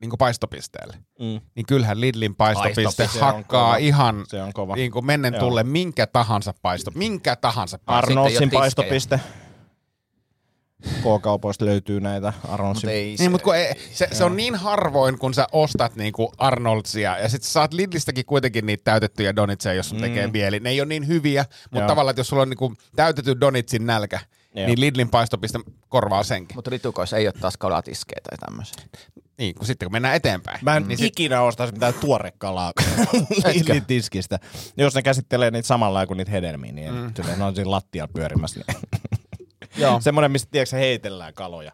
niinku paistopisteelle. Mm. Niin kyllähän Lidlin paistopiste, paistopiste hakkaa ihan niinku mennen tulle minkä tahansa paisto. Minkä tahansa paisto. Arnoldsin paistopiste. K-kaupoista löytyy näitä Arnoldsin. Mut se, niin, mut kun ei, se, se on niin harvoin, kun sä ostat niinku Arnoldsia ja sit sä saat Lidlistäkin kuitenkin niitä täytettyjä donitseja, jos sun mm. tekee mieli. Ne ei ole niin hyviä, mutta tavallaan, että jos sulla on niinku täytetty donitsin nälkä, Joo. niin Lidlin paistopiste korvaa senkin. Mutta ritukoissa ei ole taas kalatiskeja tai tämmöisiä. Niin, kun sitten kun mennään eteenpäin. Mä en niin ikinä sit... ostaisi mitään tuorekalaa tiskistä. Jos ne käsittelee niitä samalla kuin niitä hedelmiä, niin mm. tyyden, ne on siinä lattialla pyörimässä. Joo. Semmoinen, mistä tiedätkö, heitellään kaloja.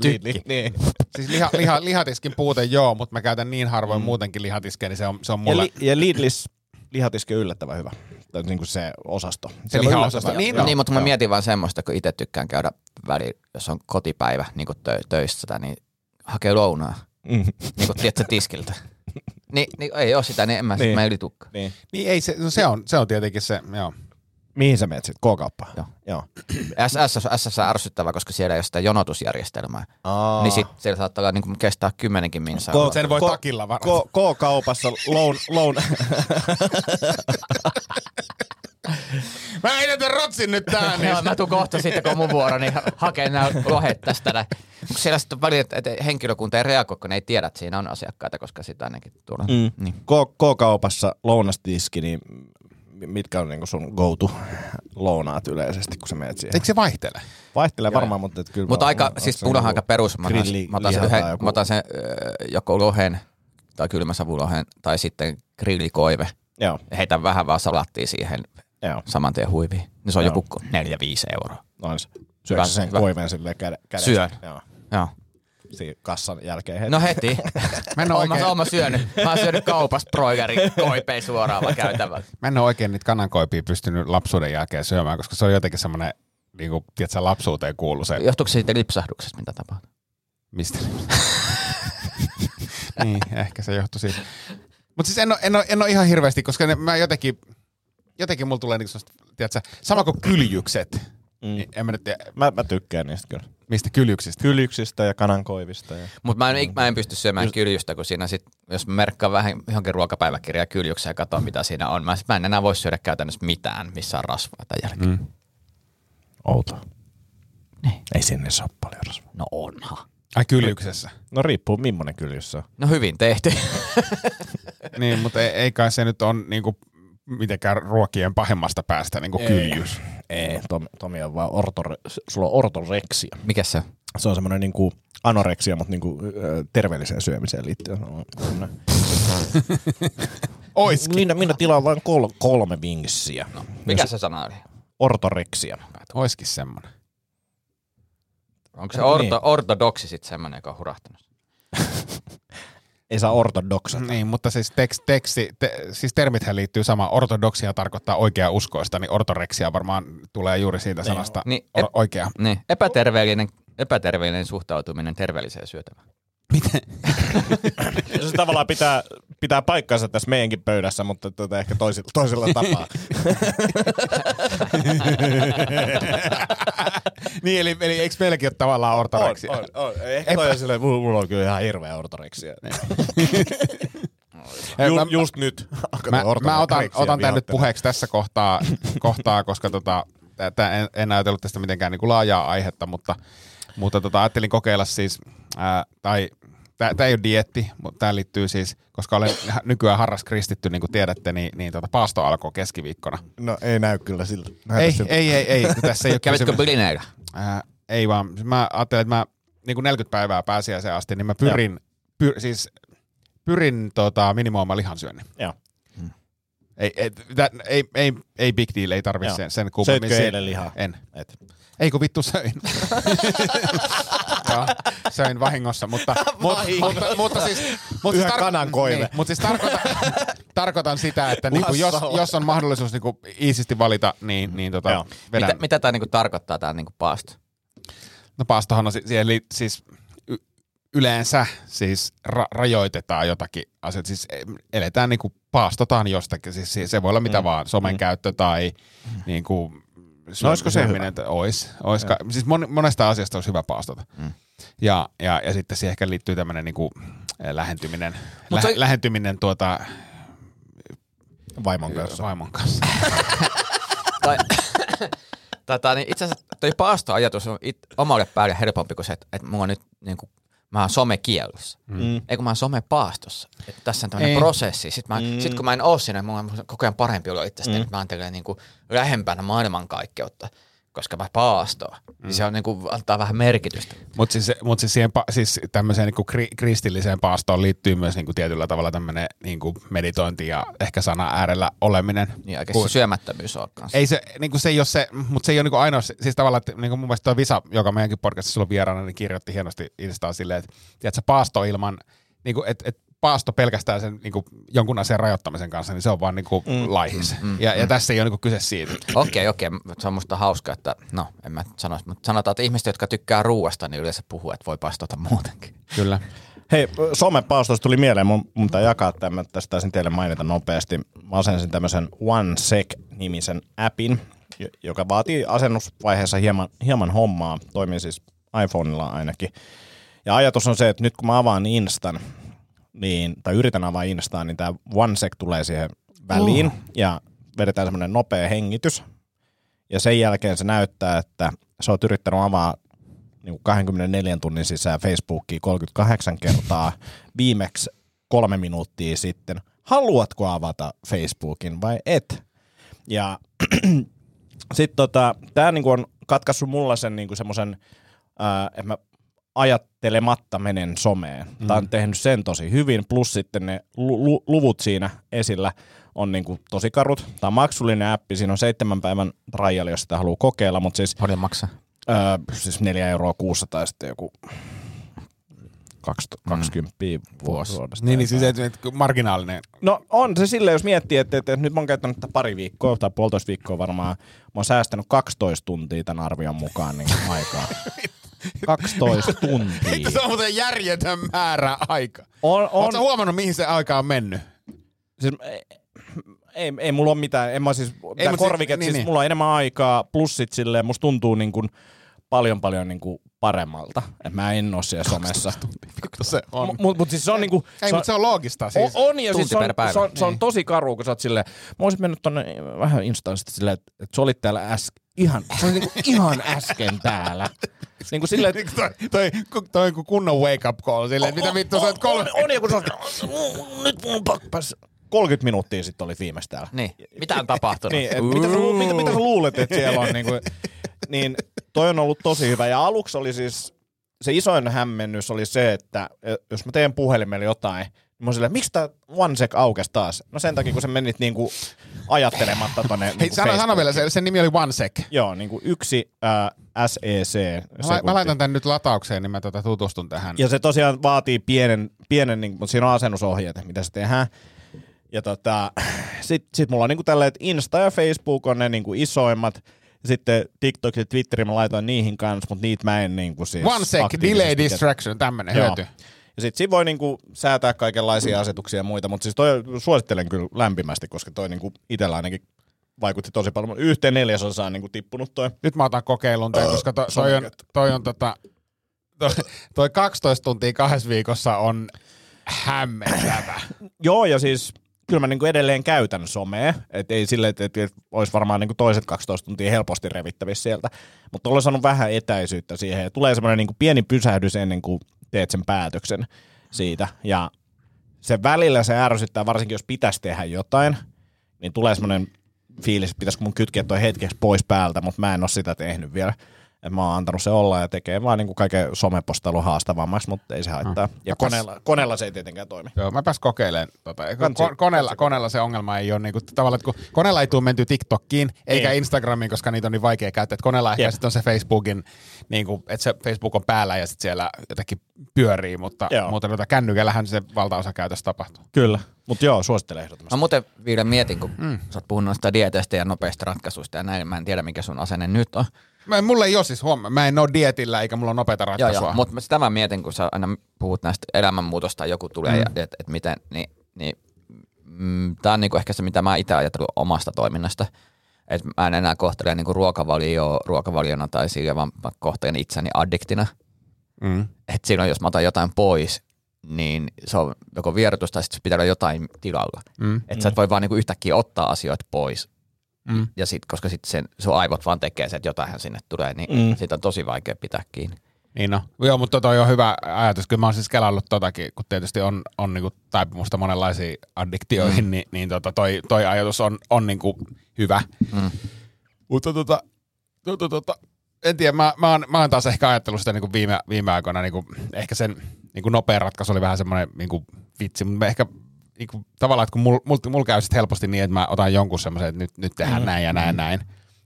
Tykki. Niin. Siis liha, liha, lihatiskin puute joo, mutta mä käytän niin harvoin mm. muutenkin lihatiskeä, niin se on, se on mulle. Ja, li, ja Lidlissä lihatiski on yllättävän hyvä. Tai niin kuin se osasto. Se, se lihaosasto. Niin, no, niin, mutta mä mietin vaan semmoista, kun itse tykkään käydä välillä, jos on kotipäivä niin kuin tö, töissä, niin hakee lounaa, mm. niin kuin tiedät sä tiskiltä. Ni, niin ei oo sitä, niin en mä, niin. mä ylitukka. Niin. niin ei, se, no se, on, se on tietenkin se, joo. Mihin sä menet sitten? K-kauppaan? Joo. joo. S S on ärsyttävää, koska siellä ei ole sitä jonotusjärjestelmää. Aa. Niin sitten siellä saattaa olla, niin kestää kymmenenkin minsaa. Ko- sen voi ko- takilla varmaan. Ko- K-kaupassa loun... loun. Mä heitän rotsin nyt tähän. Niin. No, mä tuun kohta sitten, kun on mun vuoro, niin hakeen nämä lohet tästä. Nä. Siellä sitten paljon, että henkilökunta ei reagoi, kun ne ei tiedä, että siinä on asiakkaita, koska sitä ainakin tuolla. Mm. Niin. K- K-kaupassa lounastiski, niin mitkä on niinku sun go-to-lounaat yleisesti, kun sä menet siihen? Eikö se vaihtele? Vaihtelee varmaan, joo. mutta kyllä. Mutta aika, on, siis mullahan aika perus. Mä otan sen, yhden, mä otan sen joko lohen tai kylmäsavulohen tai sitten grillikoive. Joo. Heitän vähän vaan salattia siihen. Joo. Saman tien huiviin. Niin se on Joo. joku neljä viisi euroa. No, syöksä sen hyvä. Koiveen silleen käde, kädessä? Syön. Joo. Joo. Siinä kassan jälkeen heti. No heti. Mä en oo oikein. Oon mä syönyt. Mä oon syönyt kaupasta broilerin koipei suoraan vaan käytävällä. Mä en oo oikein niitä kanankoipia pystynyt lapsuuden jälkeen syömään, koska se on jotenkin semmonen, niinku, tietsä, lapsuuteen kuulu se. Johtuuko se siitä lipsahduksesta, mitä tapahtuu? Mistä Niin, ehkä se johtui siitä. Mut siis en oo, en oo, en oo ihan hirveästi, koska ne, mä jotenkin... Jotenkin mulla tulee niinku tiedätkö, sama kuin kyljykset. Mm. En mä, nyt mä, mä tykkään niistä kyllä. Mistä kyljyksistä? Kyljyksistä ja kanankoivista. Ja... Mutta mä, mm. mä en pysty syömään Just... kyljystä, kun siinä sit, jos mä merkkaan vähän johonkin ruokapäiväkirjaa kyljykseen ja katson mitä siinä on. Mä, sit, mä en enää voi syödä käytännössä mitään, missä on rasvaa tämän jälkeen. Mm. Outoa. Niin. Ei sinne saa paljon rasvaa. No onhan. Ai kyljyksessä? No riippuu millainen kyljys on. No hyvin tehty. Niin, mutta ei, ei kai se nyt on niinku... Mitenkään ruokien pahemmasta päästä niin kuin kyljys. Ei, Tomi, Tomi on vaan ortore, sulla on ortoreksia. Mikäs se on? Se on semmoinen niin kuin anoreksia, mutta niin kuin, äh, terveelliseen syömiseen liittyen. Oiskin. Minä, minä tilaan vain kol, kolme vinksiä. No, mikä se sana oli? ortoriksia. Oiskin semmoinen. Onko se orto, niin. ortodoksi sitten semmoinen, joka on hurahtanut? Ei saa ortodokset. Niin, mutta siis, tekst, teksti, te, siis termithän liittyy samaan. Ortodoksia tarkoittaa oikea uskoista, niin ortoreksia varmaan tulee juuri siitä niin. sanasta niin, or, ep, oikea. Niin, epäterveellinen, epäterveellinen suhtautuminen terveelliseen syötävään. Miten? Se tavallaan pitää, pitää paikkansa tässä meidänkin pöydässä, mutta tuota ehkä toisi, toisella tapaa. Niin, eli, eli eikö meilläkin ole tavallaan ortoreksia? On, on, on. Ehkä toi on silleen, mulla on kyllä ihan hirveä ortoreksia. Ju, just nyt. Mä, mä otan, otan tämän nyt puheeksi tässä kohtaa, kohtaa koska tota, tää en, en ajatellut tästä mitenkään niin kuin laajaa aihetta, mutta... Mutta tota, ajattelin kokeilla siis, ää, tai tämä ei ole dieetti, mutta tämä liittyy siis, koska olen nykyään harras kristitty, niin kuin tiedätte, niin, niin tota, paasto alkoi keskiviikkona. No ei näy kyllä sillä. Ei, siltä. ei, ei, ei. Tässä ei ole kävitkö pylinäillä? Ei vaan. Mä ajattelin, että mä niin kuin neljäkymmentä päivää pääsiäiseen asti, niin mä pyrin, pyr, siis pyrin tota, minimoimaan lihansyönnin. Joo. Hmm. Ei, ei, ei, ei, ei big deal, ei tarvitse sen, sen kummemmin. Söitkö eilen lihaa? En. Et. Ei kun vittu söin. Joo, söin vahingossa, mutta mutta mutta, mutta siis mutta siis tarkoitan niin, mutta siis tarkoitan tarkoitan sitä, että niinku jos jos on mahdollisuus niinku iisisti valita, niin niin tota vedän. Mitä mitä tää niinku tarkoittaa tää niinku paasto? No paastohan on si- eli siis y- yleensä siis ra- rajoitetaan jotakin asioita, siis eletään niinku paastotaan jostakin, siis se voi olla mitä mm. vaan, somen mm. käyttö tai mm. niinku no, olisiko se hyvä? Ois. Ois ka- siis mon- monesta asiasta olisi hyvä paastota. Mm. Ja, ja, ja sitten siihen ehkä liittyy tämmöinen niinku lähentyminen, lä- se... lähentyminen tuota... vaimon kanssa. Vaimon kanssa. tai, tata, niin itse asiassa toi paastoajatus on it- omalle päälle helpompi kuin se, että et mulla on nyt niinku... Mä oon somekielossa. Mm. Ei kun mä oon somepaastossa. Että tässä on tämmöinen prosessi. Sitten mä, mm. sit kun mä en oo siinä, mulla on koko ajan parempi olo itsestäni. Mm. Mä antelen niinku lähempänä maailmankaikkeutta, koska mä paastoon. Mm. Se on niinku, antaa vähän merkitystä. Mutta siis, mut siis, siis tämmöiseen niinku kri, kristilliseen paastoon liittyy myös niinku tietyllä tavalla tämmöinen niinku meditointi ja ehkä sanan äärellä oleminen. Niin oikeasti syömättömyys on kanssa. Ei se, niinku se ei ole se, mutta se ei ole niinku ainoa, siis tavallaan, että niinku mun mielestä toi Visa, joka meidänkin podcastissa silloin vieraana, niin kirjoitti hienosti Instaan silleen, että tiedätkö, paasto ilman, niinku, että et, paasto pelkästään sen niinku jonkun asian rajoittamisen kanssa, niin se on vaan niinku mm. laihis. Mm, mm, ja, ja mm. tässä ei ole niinku kyse siitä. Okei, okei. Se on musta hauska, että no, en mä sanoisi, mutta sanotaan, että ihmiset, jotka tykkää ruuasta, niin yleensä puhuu, että voi paastota muutenkin. Kyllä. Hei, somepaastosta tuli mieleen, mun, mun tää jakaa tämän, mä tästä taisin teille mainita nopeasti. Mä asensin tämmöisen OneSec-nimisen appin, joka vaatii asennusvaiheessa hieman, hieman hommaa. Toimii siis iPhonella ainakin. Ja ajatus on se, että nyt kun mä avaan Instan, niin, tai yritän avaa Instaan, niin tämä OneSec tulee siihen väliin oh. ja vedetään semmoinen nopea hengitys. Ja sen jälkeen se näyttää, että sä oot yrittänyt avaa niin kuin kaksikymmentäneljä tunnin sisään Facebookia kolmekymmentäkahdeksan kertaa viimeksi kolme minuuttia sitten. Haluatko avata Facebookin vai et? Ja sitten tota, tämä niinku on katkaissut mulla sen niinku semmoisen, että mä ajattelematta menen someen. Tämä on mm. tehnyt sen tosi hyvin, plus sitten ne lu- luvut siinä esillä on niinku tosi karut. Tämä on maksullinen appi, siinä on seitsemän päivän trial, jos sitä haluaa kokeilla, mutta siis... Paljon maksaa? Öö, siis neljä euroa kuusisataa ja sitten joku kaksikymmentä mm. vuodesta. Niin, niin siis et, et, marginaalinen. No on se silleen, jos miettii, että, että nyt mä oon käyttänyt pari viikkoa tai puolitoista viikkoa varmaan, mä oon säästänyt kaksitoista tuntia tämän arvion mukaan niin aikaa. kaksitoista tuntia. Hitto, se on muuten järjetön määrä aika. On, on... Oletko huomannut, mihin se aika on mennyt? Siis, ei, ei, ei mulla ole mitään. En mä siis, ei, korviket, niin, siis niin. Mulla on enemmän aikaa, plussit silleen, musta tuntuu niin kuin paljon paljon niin kuin paremmalta. Et mä en oo siellä somessa. Se on. M- mut, mut siis se on niinku... Ei, mut se on loogista siis. On, on ja siis se on, se on, se on tosi karua, kun sä oot silleen... Mä olisin mennyt tonne vähän instanssit silleen, että et sä olit täällä äsken. Ihan, se oli niinku ihan äsken täällä. Niinku silleen... Niin toi, toi, toi kunnon wake up call silleen, mitä vittu sä oot kolme... On, on ja kun sä oot... Nyt mun pakkas... kolmekymmentä minuuttia sitten oli viimeis täällä. Niin. Mitä on tapahtunut? Niin, et, mitä, sä, mitä, mitä sä luulet, että siellä on niinku... Niin toi on ollut tosi hyvä. Ja aluksi oli siis, se isoin hämmennys oli se, että jos mä teen puhelimelle jotain, niin mä oon silleen, miksi tää OneSec aukesi taas? No sen takia, kun sä menit niinku ajattelematta tuonne niin Facebookiin. Sano, sano vielä, sen, sen nimi oli OneSec. Joo, niin kuin yksi äh, S E C. Mä, mä laitan tän nyt lataukseen, niin mä tota tutustun tähän. Ja se tosiaan vaatii pienen, pienen niin, mutta siinä on asennusohjeet, mitä se tehdään. Ja tota, sit, sit mulla on niinku tälleen, että Insta ja Facebook on ne niinku isoimmat. Sitten TikTok ja Twitter mä laitoin niihin kanssa, mutta niitä mä en niinku siis One sec, delay distraction, tämmönen hyöty. Ja sit siinä voi niinku säätää kaikenlaisia asetuksia ja muita, mutta siis toi suosittelen kyllä lämpimästi, koska toi niinku itellä ainakin vaikutti tosi paljon. Yhteen neljäsosaan niinku tippunut toi. Nyt mä otan kokeilun toi, koska toi, toi on, toi on tota, toi, toi kaksitoista tuntia kahdessa viikossa on hämmentävä. Joo, ja siis kyllä mä niinku edelleen käytän somea, et ei silleen, että et olisi varmaan niinku toiset kaksitoista tuntia helposti revittävissä sieltä, mutta olen saanut vähän etäisyyttä siihen, ja tulee semmoinen niinku pieni pysähdys ennen kuin teet sen päätöksen siitä, ja se välillä se ärsyttää, varsinkin jos pitäisi tehdä jotain, niin tulee semmoinen fiilis, että pitäisikö mun kytkeä toi hetkeksi pois päältä, mutta mä en ole sitä tehnyt vielä. Et mä oon antanut se olla ja tekee vaan niinku kaiken somepostailun haastavammaksi, mutta ei se haittaa. Mm. Ja koneella, koneella se ei tietenkään toimi. Joo, mäpäs kokeilen. Tota, ko- koneella, koneella se ongelma ei ole niinku, tavallaan, kun koneella ei tule menty TikTokiin eikä ei. Instagramiin, koska niitä on niin vaikea käyttää. Et koneella ehkä sitten on se Facebookin, niinku, että se Facebook on päällä ja sitten siellä jotenkin pyörii, mutta muuten noita kännykällähän se valtaosa käytössä tapahtuu. Kyllä, mutta joo, suosittelen ehdottomasti. Mä muuten vielä mietin, kun mm. sä oot puhunut noista dieteistä ja nopeista ratkaisuista ja näin, mä en tiedä mikä sun asenne nyt on. Mä, mulla ei ole siis huomaa. Mä en ole dietillä eikä mulla ole nopeita ratkaisua. Joo, joo, mutta sitä mä mietin, kun sä aina puhut näistä elämänmuutosta, joku tulee, mm. että et miten, niin, niin mm, tää on niinku ehkä se, mitä mä itse ajatellut omasta toiminnasta. Että mä en enää kohtele niinku ruokavalio, ruokavaliona tai sille, vaan mä kohtelen itseni addiktina. Mm. Että silloin, jos mä otan jotain pois, niin se on joko vierotus tai sitten pitää olla jotain tilalla. Mm. Että mm. sä et voi vaan niinku yhtäkkiä ottaa asioita pois. Mm. Ja sit, koska sitten sen sun aivot vaan tekee se, että jotainhan sinne tulee, niin mm. siitä on tosi vaikea pitää kiinni. Niin no. Joo, mutta toi on hyvä ajatus. Kyllä mä oon siis kelaillut totakin, kun tietysti on, on niinku taipumusta monenlaisiin addiktioihin, mm. niin, niin tota toi, toi ajatus on, on niinku hyvä. Mm. Mutta tota, tota, tota, en tiedä, mä, mä, oon, mä oon taas ehkä ajatellut sitä niinku viime, viime aikoina, niinku, ehkä sen niinku nopea ratkaisu oli vähän semmoinen niinku vitsi, mutta ehkä niinku, tavallaan, että kun mulla mul, mul käy sit helposti niin, että mä otan jonkun semmoisen, että nyt, nyt tehdään mm. näin ja näin näin,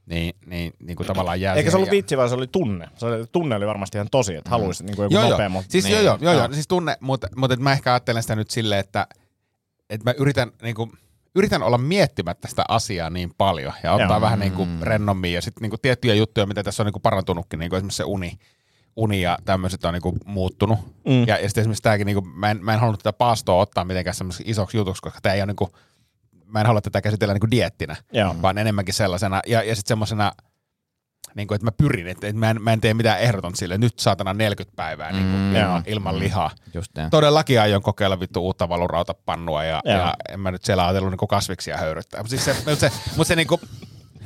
niin, niin, niin kuin tavallaan jää. Eikä se ollut vitsi, vaan se oli tunne. Se oli, tunne oli varmasti ihan tosi, että haluaisit mm. niin kuin joku joo, nopea. Joo, siis, niin, joo, joo, joo, siis tunne, mutta, mutta mä ehkä ajattelen sitä nyt silleen, että, että mä yritän, niin kuin, yritän olla miettimättä sitä asiaa niin paljon ja ottaa joo. vähän niin kuin mm. rennommin ja sitten niin kuin tiettyjä juttuja, mitä tässä on niin kuin parantunutkin, niin kuin esimerkiksi se uni. Uni ja tämmöiset on niinku muuttunut. Mm. Ja, ja sitten esimerkiksi tämäkin, niinku, mä, en, mä en halunnut tätä paastoa ottaa mitenkään semmoisiksi isoksi jutuksi, koska tämä ei ole niinku, mä en halua tätä käsitellä niinku diettinä, mm. vaan enemmänkin sellaisena. Ja, ja sitten semmoisena, niinku, että mä pyrin, että et mä, mä en tee mitään ehdotonta sille. Nyt saatana neljäkymmentä päivää mm. niinku, ilman, ilman lihaa. Todellakin aion kokeilla vittu uutta valurautapannua ja, ja en mä nyt siellä ajatellut niinku kasviksia höyryttää. Mutta siis se, mut se, mut se niinku,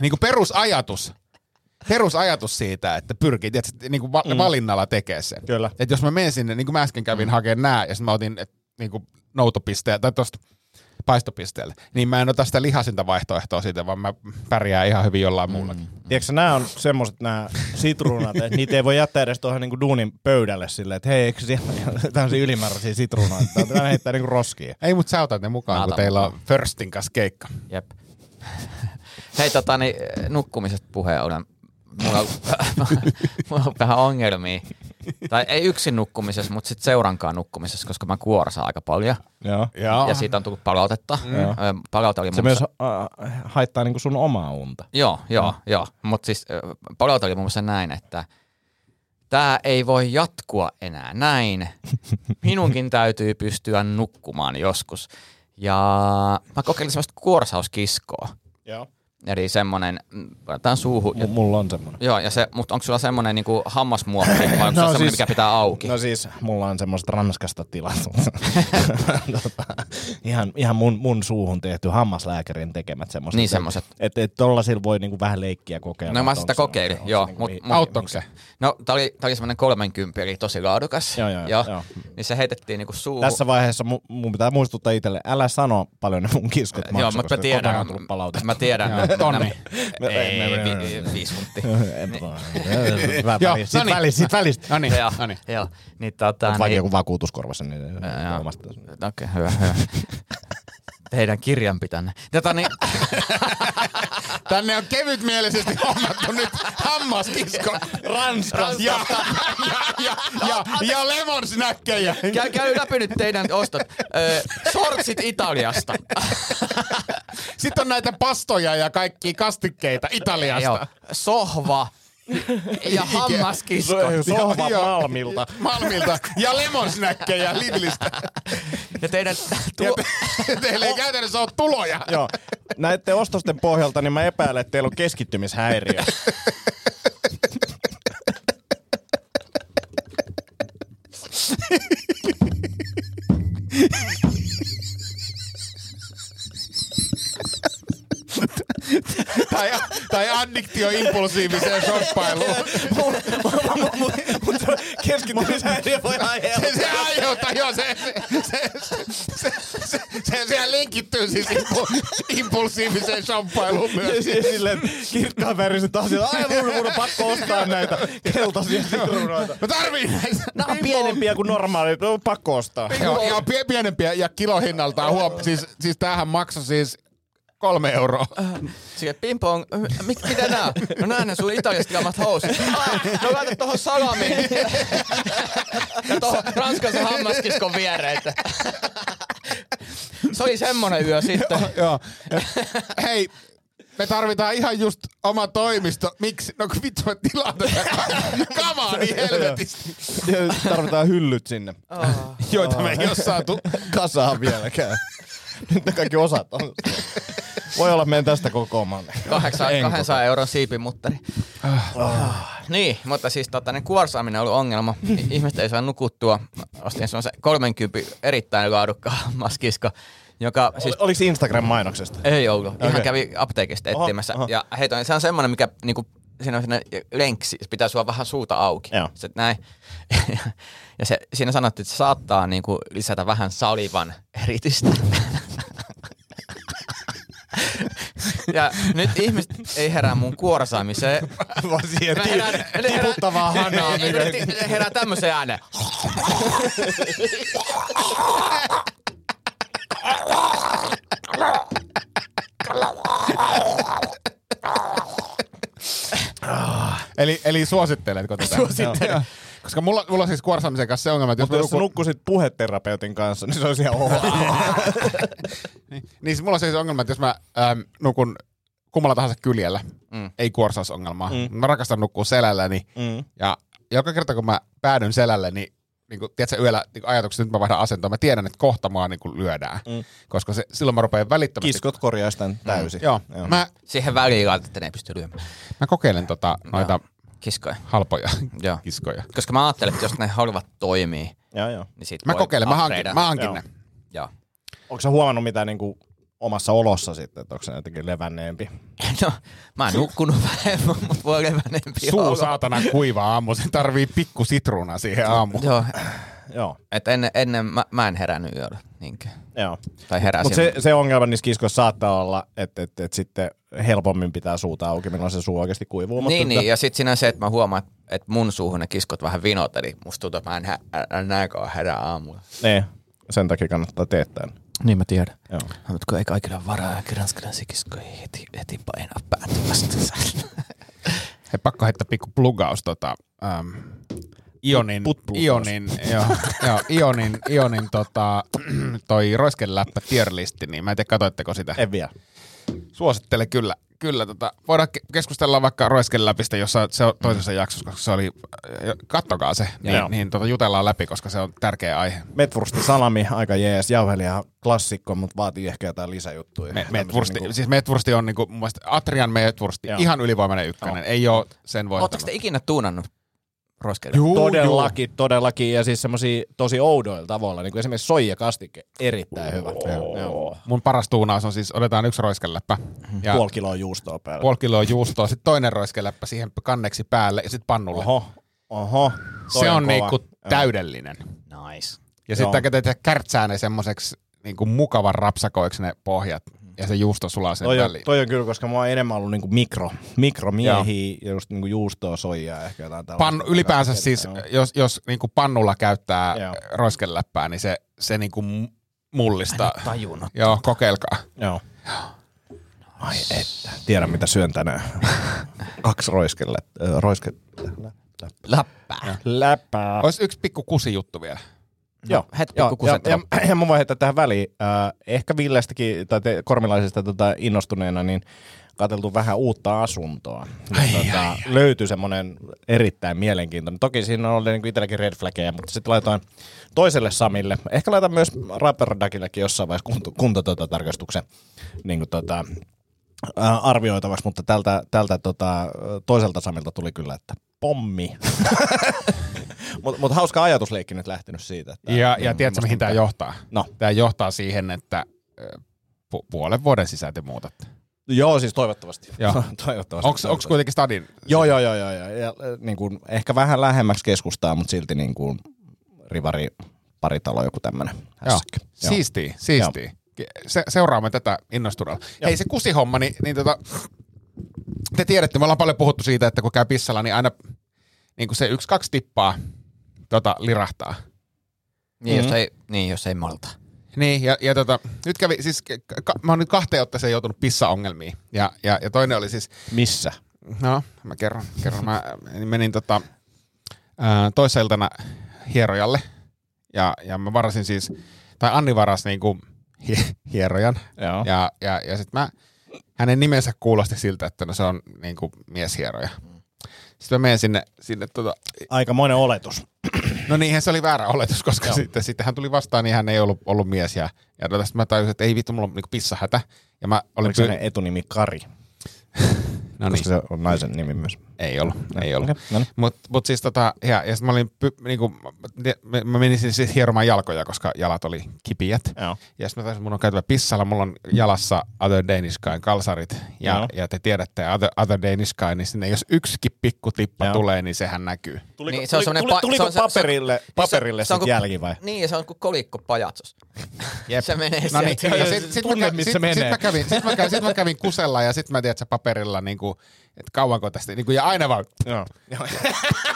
niinku perusajatus, Perusajatus siitä, että pyrkii tietysti, niin kuin va- mm. valinnalla tekee sen. Kyllä. Et jos mä menen sinne, niin kuin mä äsken kävin mm. hakemaan nää, ja sitten mä otin et, niin kuin noutopisteellä, tai tuosta paistopisteellä, niin mä en ota sitä lihasinta vaihtoehtoa siitä, vaan mä pärjään ihan hyvin jollain mm. muullakin. Tiedätkö, nämä on semmoiset nämä sitruunat, että niitä ei voi jättää edes tuohon niin kuin duunin pöydälle silleen, että hei, eikö siellä tämmöisiä ylimääräisiä sitruunoita, että tämä heittää niin kuin roskia. Ei, mutta sä otat ne mukaan, Naata kun teillä on Firstin kanssa keikka. Jep. Hei, tota, niin, nukkumisesta puheen olen. Mulla on, mulla on vähän ongelmia. Tai ei yksin nukkumisessa, mutta sitten seurankaan nukkumisessa, koska mä kuorsaan aika paljon. Joo. Ja siitä on tullut palautetta. Mm. Palaute oli se myös äh, haittaa niinku sun omaa unta. Joo, joo, mm. joo. Mutta siis palaute oli mun mielestä näin, että tää ei voi jatkua enää näin. Minunkin täytyy pystyä nukkumaan joskus. Ja mä kokeilin semmoista kuorsauskiskoa. Joo. Eli semmoinen, laitetaan suuhun. M- mulla on semmoinen. Joo, ja se, mutta onko sulla semmoinen niinku hammasmuotti, vai onko no se semmoinen, siis, mikä pitää auki? No siis, mulla on semmoista ranskasta tilasta. tota, ihan ihan mun, mun suuhun tehty hammaslääkärin tekemät semmoiset. Niin semmoiset. Että et tollasilla voi niinku vähän leikkiä kokeilla. No mä sitä kokeilin, joo. Niinku mut, mi- auttoiko se? No tää oli, oli semmoinen kolmenkymppi, eli tosi laadukas. Joo, joo, joo. joo. Niin se heitettiin niinku suuhun. Tässä vaiheessa mu- mun pitää muistuttaa itselle, älä sano paljon mun kiskot maksu, joo, koska kotona on tullut palautetta. Mä tiedän. Tonni. Ei, viisi puntti. Joo, sit välistä. No niin, no niin. Joo, niin tota... Oot vaikin joku vakuutuskorvassa, niin... Okei, hyvä, hyvä. heidän kirjanpitänne. Tätä niin... Tänne on kevytmielisesti hommattu nyt hammaskisko Ranskasta ja, ja, ja, ja, ja lemonsnäkkejä. Käy, käy läpi nyt teidän ostot. Ö, sortsit Italiasta. Sitten on näitä pastoja ja kaikki kastikkeita Italiasta. Joo. Sohva. Ja hammaskisko. Sohva Malmilta. Malmilta. Ja lemonsnäkkejä Lidlistä. Ja teidän... Tuo... Ja te, teillä ei käytännössä ole tuloja. Joo. Näiden ostosten pohjalta niin mä epäilen, että teillä on keskittymishäiriö. Tai, tai addiktio impulsiiviseen shoppailuun. Mutta keskittymishäiriö voi aiheuttaa. Se aiheuttaa, joo. Sehän linkittyy siis impulsiiviseen shoppailuun myös. Silleen kirkkaan väriset asiat. Ai mun on pakko ostaa näitä keltaisia sitruunoita. Mä tarviin näitä. Nämä on pienempiä kuin normaalit. On pakko ostaa. Joo, pienempiä ja kilohinnaltaan. Siis tämähän maksoi siis... Kolme euroa. Sitten ping-pong. Mit, mitä nää? No nää ne sun italiasta kamat housut. Ah, no laita tohon salamiin. Ja tohon Ranskassa hammaskiskon viereen. Se oli semmonen yö sitten. Joo. Hei, me tarvitaan ihan just oma toimisto. Miksi? No kun vittu me tilaa tätä kamaa niin helvetisti. Tarvitaan hyllyt sinne, joita me ei oo saatu kasaan vieläkään. Nyt ne kaikki osat on. Voi olla meidän tästä kokoamaan. kahdeksansataa euron siipimuttari. Niin, mutta siis tota, niin kuorsaaminen oli ongelma. Ihmiset ei saa nukuttua. Ostin semmoisen kolmenkympin erittäin laadukkaan maskisko. Joka, siis... Ol, oliko Instagram-mainoksesta? Ei ollut. Ihan okay. Kävi apteekista etsimässä. Oho, oho. Ja heitoin, se on semmoinen, mikä niinku, siinä on lenkki. Se pitää sua vähän suuta auki. Sitten näin. Ja se, siinä sanottiin, että se saattaa niinku lisätä vähän salivan eritystä. Ja nyt ihmiset ei herää mun kuorsaamiseen. Vaan siihen tiputtavaa hanaa. Ne herää tämmöiseen ääneen. Eli, eli suositteletko tätä? Suosittelen. Koska mulla, mulla on siis kuorsaamisen kanssa se ongelma, että... Mutta jos, jos joku... nukkuisit puheterapeutin kanssa, niin se olisi ihan oho. niin, niin siis mulla on siis ongelma, että jos mä äm, nukun kummalla tahansa kyljellä, mm. ei kuorsausongelmaa. Mm. Mä rakastan nukkua selälläni. Mm. Ja joka kerta, kun mä päädyn selälläni, niin, niin kun, tiedätkö, yöllä niin ajatukset, nyt mä vaihdan asentoa, mä tiedän, että kohta mä niin lyödään. Mm. Koska se, silloin mä rupean välittömästi... Kiskot korjaa sitä täysin. Mm. Joo. Joo. Mä... Siihen väliin laitat, että ne ei pysty lyömään. Mä kokeilen tota, noita... No. Kiskoja. Halpoja joo. Kiskoja. Koska mä ajattelin, että jos ne haluavat toimii, joo, joo. niin sit mä kokeilen, mä hankin, mä hankin joo. ne. Joo. Onko sä huomannut mitään niinku omassa olossa sitten, että onko se jotenkin levänneempi? No, mä oon nukkunut vähemmän, mutta voi levänneempi Suu olla. Saatanan kuiva aamu, sen tarvii pikku sitruuna siihen aamuun. Joo. Joo. Että ennen, ennen mä, mä en herännyt yöllä niinkään. Joo. Tai heräsin. Mutta se, se ongelma niissä kiskoissa saattaa olla, että et, et sitten helpommin pitää suuta auki, milloin se suu oikeasti kuivuu. Niin, mutta... niin, ja sitten siinä se, että mä huomaan, että mun suuhun ne kiskot vähän vinot, eli musta tuntuu, että mä en hä- ä- näkään herää aamulla. Niin, sen takia kannattaa teettää. Niin mä tiedän. Joo. Mutta kun ei kaikilla varaa, ranskalaisia kiskoja heti, heti painaa päätymästä. Hei, pakko heittää pikku plugaus tota... Ähm. Ionin, Ionin, joo, joo, Ionin, Ionin tota, toi roiskeläppä tierlisti, niin mä en tiedä, katoitteko sitä? En vielä. Suosittele kyllä, kyllä tota, voidaan keskustella vaikka roiskeläpistä, jossa se on toisessa jaksossa, koska se oli, kattokaa se, niin, niin, niin tota, jutellaan läpi, koska se on tärkeä aihe. Metwursti salami, aika jees, jauhelia klassikko, mutta vaatii ehkä jotain lisäjuttuja. Me, metwursti, niinku... siis metwursti on niinku, mun mielestä Atrian metwursti, joo. Ihan ylivoimainen ykkönen, oh. Ei oo sen voittanut. Ootteko te ikinä tuunannut? Juu, todellakin, juu. todellakin. Ja siis semmosia tosi oudoilla tavoilla. Niin kuin esimerkiksi soijakastike. Erittäin hyvä. Joo. Mun paras tuunaus on siis, otetaan yksi roiskeläppä. Ja puoli kiloa juustoa päälle. Puoli kiloa juustoa. Sitten toinen roiskeläppä siihen kanneksi päälle ja sitten pannulle. Oho, oho. Toi se on, on niinku täydellinen. Nice. Ja sitten tehdään kärtsää ne semmoiseksi niinku mukavan rapsakoiksi ne pohjat. Ja se juusto sulaa sen toi, väliin. Toi on kyllä, koska mä oon enemmän ollut niinku mikro, mikromiehiä ja just niinku juustoa, soijaa ehkä jotain tällaista. Ylipäänsä siis, jos, jos niinku pannulla käyttää roiskeläppää, niin se, se niinku mullista. Joo, kokeilkaa. Joo. Ai että. Tiedä mitä syön tänään. Kaksi roiskelle. Roiske... Läppää. Läppää. Ois yksi pikku kusi juttu vielä. No, joo, heti pikku kuset. Ja, ja, ja mä voin heittää tähän väliin. Äh, ehkä Villestäkin tai te, kormilaisesta tota, innostuneena, niin katseltu vähän uutta asuntoa. Ai, tota, ai, ai. Löytyi semmoinen erittäin mielenkiintoinen. Toki siinä oli niin kuin itselläkin red flaggeja, mutta sitten laitoin toiselle Samille. Ehkä laitan myös Rapperdakillekin jossain vaiheessa kunto, kuntotarkastuksen niin kuin tota, äh, arvioitavaksi, mutta tältä, tältä tota, toiselta Samilta tuli kyllä, että pommi. Mutta mut hauska ajatusleikki nyt lähtenyt siitä. Että ja ja tiedätkö, mihin tämä johtaa? No. Tämä johtaa siihen, että pu- puolen vuoden sisään te muutatte. Joo, siis toivottavasti. toivottavasti. Onko kuitenkin stadin? Joo, joo, joo. joo, joo. Ja, niin kun, ehkä vähän lähemmäksi keskustaa, mutta silti niin kun rivari paritalo, joku tämmöinen. Siistii, siistii. Se, seuraamme tätä innostuneella. Hei, se kusihomma, niin, niin tota, te tiedätte, me ollaan paljon puhuttu siitä, että kun käy pissalla, niin aina... Niin kuin se yksi, kaksi tippaa tota, lirahtaa. Niin, mm-hmm. jos ei, niin, jos ei malta. Niin, ja, ja tota, nyt kävi, siis ka, mä oon nyt kahteen otteeseen joutunut pissaongelmiin. Ja, ja, ja toinen oli siis... Missä? No, mä kerron. kerron. Mä menin tota, toissa iltana hierojalle. Ja, ja mä varasin siis, tai Anni varasi niinku hierojan. Joo. Ja, ja, ja sit mä, hänen nimensä kuulosti siltä, että no se on niinku mieshieroja. Sitten mä menen sinne... sinne tuota... Aikamoinen oletus. No niinhän se oli väärä oletus, koska sitten, sitten hän tuli vastaan, niin hän ei ollut, ollut mies. Ja, ja tästä mä tajusin, että ei vittu, mulla on niinku pissahätä. Ja mä olin Oliko pyy... se etunimi Kari? No niin. Koska se on naisen nimi myös. Ei ollut, ei ollut. Okay. No niin. Mutta mut siis tota, ja, ja sitten mä olin, py, niinku, mä, mä menin siis hieromaan jalkoja, koska jalat oli kipiät. Joo. Ja sitten mä tajusin, mun on käytävä pissalla, mulla on jalassa Other Danish Guyn kalsarit. Ja, ja te tiedätte, Other, other Danish Guy, niin sinne jos yksikin pikkutippa Joo. tulee, niin sehän näkyy. Tuliko, niin, se tuliko, pa- tuliko se on, paperille, paperille se, se, se, sitten jälki vai? Niin, se on kuin kolikko pajatsos. Jep. Se menee no niin, sieltä. Sitten sit sit mä, sit mä kävin kusella ja sitten mä tiedät, että paperilla niinku... Että kauanko tästä, niin kuin, ja aina vaan, joo.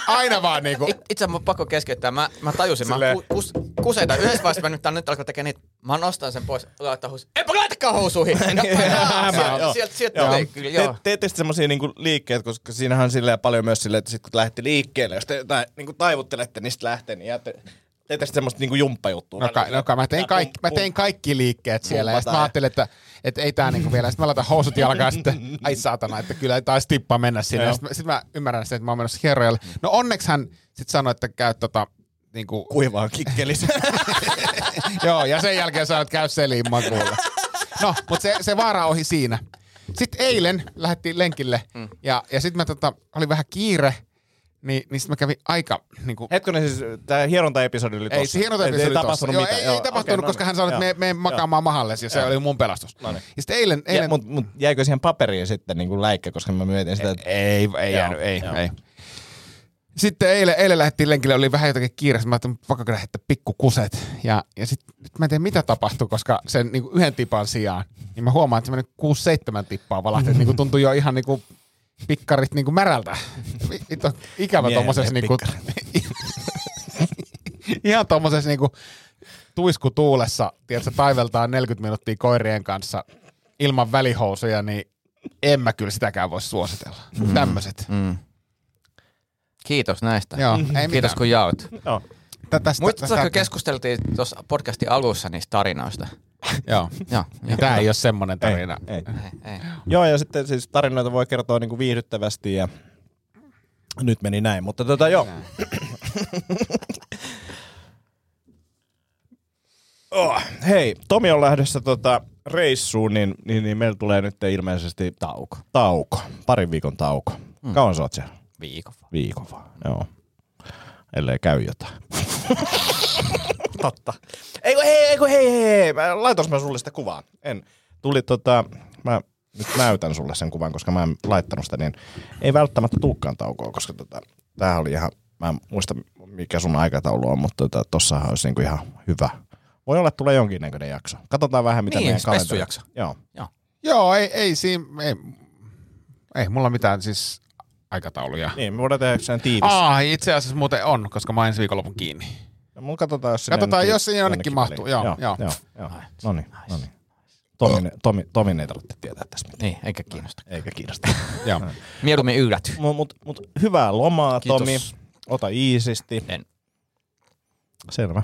aina vaan niinku. It, itse asiassa mun pakko keskeyttää, mä, mä tajusin, Silleen. mä kus, kuseita yhdessä vaiheessa, mä nyt, nyt alkoi tekemään niitä, mä nostan sen pois, laittaa housuihin, eipä laitakaan housuihin, sieltä tulee kyllä, joo. Teette sitten semmosia niinku liikkeet, koska siinähän on silleen paljon myös silleen, että sit kun lähti liikkeelle, jos te jotain niinku taivuttelette, niin sit lähtee, niin jäätte... Teitä sitten semmoista niinku jumppajuttua. No, ka, no ka, mä, tein kaikki, mä tein kaikki liikkeet siellä ja sitten mä ajattelin, että et ei tää niinku vielä. Sitten mä laitan housut jalkaan sitten, ai saatana, että kyllä ei taisi tippa mennä sinne. Sitten sit mä ymmärrän sitä, että mä oon menossa hierojalle. No onneksi hän sitten sanoi, että käy tota niinku... Kuivaa kikkelissä. Joo, ja sen jälkeen sanoit, että käy seliin makuulla. No, mutta se, se vaara ohi siinä. Sitten eilen lähdettiin lenkille mm. ja, ja sitten mä tota, oli vähän kiire. Niin, niin sitten mä kävin aika... Niin kuin... Hetkinen, siis tämä hieronta-episodi oli tossa. Ei, se hieronta-episodi oli tossa. Ei tapahtunut mitään. Ei, ei tapahtunut, okay, koska no, hän sanoi, että me, me makaamaan mahallesi, ja se oli mun pelastus. No niin. Ja sitten eilen... eilen... Mutta mut jäikö siihen paperiin sitten niin kuin läikkä, koska mä mietin sitä, että... Ei, ei jäänyt, ei, joo. ei. Sitten eilen, eilen lähdettiin lenkille, oli vähän jotakin kiireessä. Mä ajattelin, että pakko kyllä heittää pikkukuset. Ja, ja sitten mä en tiedä, mitä tapahtui, koska sen niin kuin yhden tipan sijaan, niin mä huomaan, että semmoinen kuusi seitsemän tippaa valahti. Niin kuin tuntui jo ihan niin kuin... Pikkarit niinku märältä. Vittu ikävä tommosessa niinku ihan tommosessa niinku tuisku tuulessa, tiedätkö, taiveltaan neljäkymmentä minuuttia koirien kanssa ilman välihousuja, niin en mä kyllä sitäkään voi suositella. Mm. Tämmöset. Mm. Kiitos näistä. Joo, ei mitään. Kiitos kun jaot. Joo. Muistatko, keskusteltiin tuossa podcastin alussa niistä tarinoista? Joo. Joo. Tämä ei ole semmoinen tarina. Ei, ei. Ei, ei. Joo, ja sitten siis tarinoita voi kertoa niinku viihdyttävästi ja nyt meni näin, mutta tota joo. oh, hei, Tomi on lähdössä tota reissuun, niin, niin, niin meillä tulee nyt ilmeisesti tauko. Tauko, parin viikon tauko. Mm. Kauan sä oot siellä? Viikon vaan. Viikon vaan, joo. Ellei käy jotain. Totta. Eiku hei, eiku hei, hei, hei. Mä, laitos mä sulle sitä kuvaa. En. Tuli tota, mä nyt näytän sulle sen kuvan, koska mä en laittanut sitä, niin ei välttämättä tulekaan taukoa, koska tota, tää oli ihan, mä en muista mikä sun aikataulu on, mutta tota, tossahan olisi niinku ihan hyvä. Voi olla, että tulee jonkinnäköinen jakso. Katsotaan vähän, mitä niin, meidän kalenteri. Niin, spessujakso. Joo. Joo. Joo, ei, ei siinä, ei, ei mulla mitään siis... aikatauluja. Niin, me voidaan tehdä sen tiivis. Ah, itse asiassa muuten on, koska mä ensi viikonlopun kiinni. No mun katsotaan, jos sinne katsotaan, jos sinne jonnekin, jonnekin mahtuu. Joo, joo, joo. joo. joo. No niin, no niin. Tomin, Tomi, Tomin ei tarvitse tietää tässä mitään. Niin, eikä kiinnosta. Eikä kiinnosta. Mieluummin ylläty. Mut, mut, mut hyvää lomaa, kiitos. Tomi. Ota iisisti. En. Selvä.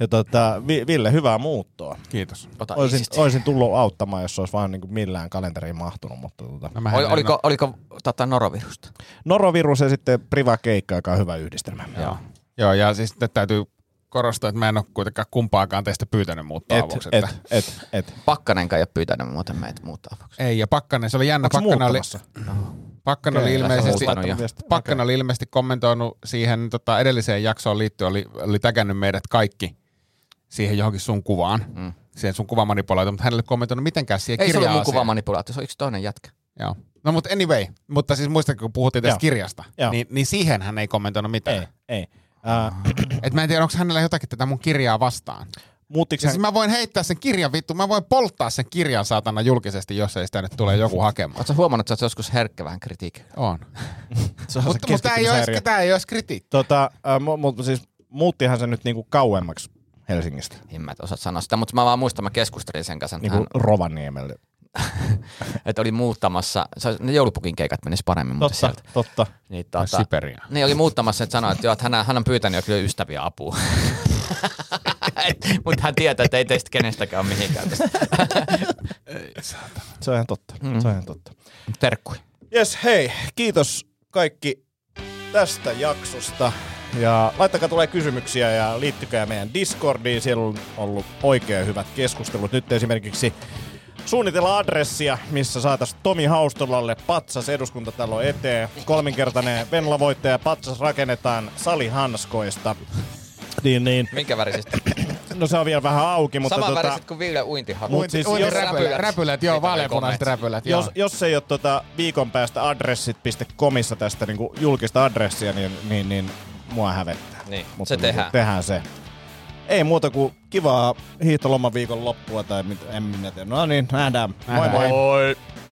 Ja tota, Ville, hyvää muuttoa. Kiitos. Ota oisin, oisin tullut auttamaan, jos olisi vaan niin kuin millään kalenteriin mahtunut. Mutta tota. no, Ol, oliko no... oliko tota, norovirusta? Norovirus ja sitten privakeikka, joka on hyvä yhdistelmä. Joo, Joo ja siis täytyy korostaa, että mä en ole kuitenkaan kumpaakaan teistä pyytänyt muuttaa avuksi. Et, et, et, et. Pakkanenkaan ei ole pyytänyt muuten meitä muuttaa avuksi. Ei, ja Pakkanen, se oli jännä. Onko Pakkanen oli... Pakkanen oli, ilmeisesti, Pakkanen oli ilmeisesti kommentoinut siihen tota, edelliseen jaksoon liittyen, oli, oli tägännyt meidät kaikki siihen johonkin sun kuvaan, mm. siihen sun kuvamanipulaatioon, mutta hänelle kommentoinut mitenkään siihen kirjaan. Ei se ollut mun kuvamanipulaatio, se on yksi toinen jätkä. Joo. No mutta anyway, mutta siis muistatko, kun puhuttiin tästä kirjasta, niin, niin siihen hän ei kommentoinut mitään. Ei, ei. Äh. Et mä en tiedä, onko hänellä jotakin tätä mun kirjaa vastaan. Muuttiks hän... siis mä voin heittää sen kirjan vittu, mä voin polttaa sen kirjan saatana julkisesti, jos ei sitä nyt tule joku hakemaan. Ootko huomannut, että sä joskus herkkä vähän kritiikkiä? On. Mutta mut tää ei ois, tää ei ois kritiikkiä. Tota, äh, mu- mu- siis muuttihan se nyt niinku kauemmaksi Helsingistä. En mä osaa sanoa sitä, mutta mä vaan muistan, mä keskustelin sen kanssa. Niinku tähän... Rovaniemelle. Että oli muuttamassa, ne joulupukin keikat menis paremmin mutta sieltä. Totta, niin, totta. Siperiaan. Niin oli muuttamassa, että sanoi, että, joo, että hän, hän on pyytänyt jo kyllä ystäviä apua. Mutta hän tietää, että ei teistä kenestäkään ole mihinkään. Se on ihan totta. Mm. Se on ihan totta. Terkkui. Jes, hei. Kiitos kaikki tästä jaksosta. Ja laittakaa tulee kysymyksiä ja liittykää meidän Discordiin. Siellä on ollut oikein hyvät keskustelut. Nyt esimerkiksi suunnitellaan adressia, missä saataisiin Tomi Haustolalle patsas eduskuntatalo eteen. Kolminkertainen Venla voittaja patsas rakennetaan salihanskoista. Niin, niin. Minkä värisistä? No se on vielä vähän auki, mutta... Saman tota, väriset kuin Ville uintihaku. Uinti, uinti, uinti räpylät. Räpylät, joo, vaaleanpunaiset räpylät. Jos, jos ei ole tota viikon päästä adressit piste comissa tästä niinku julkista adressia, niin, niin, niin mua hävettää. Niin, mutta se tehdään. Tehdään se. Ei muuta kuin kivaa hiihtolomaviikon loppua tai mit, en minä tee. No niin, nähdään. Moi moi. Moi.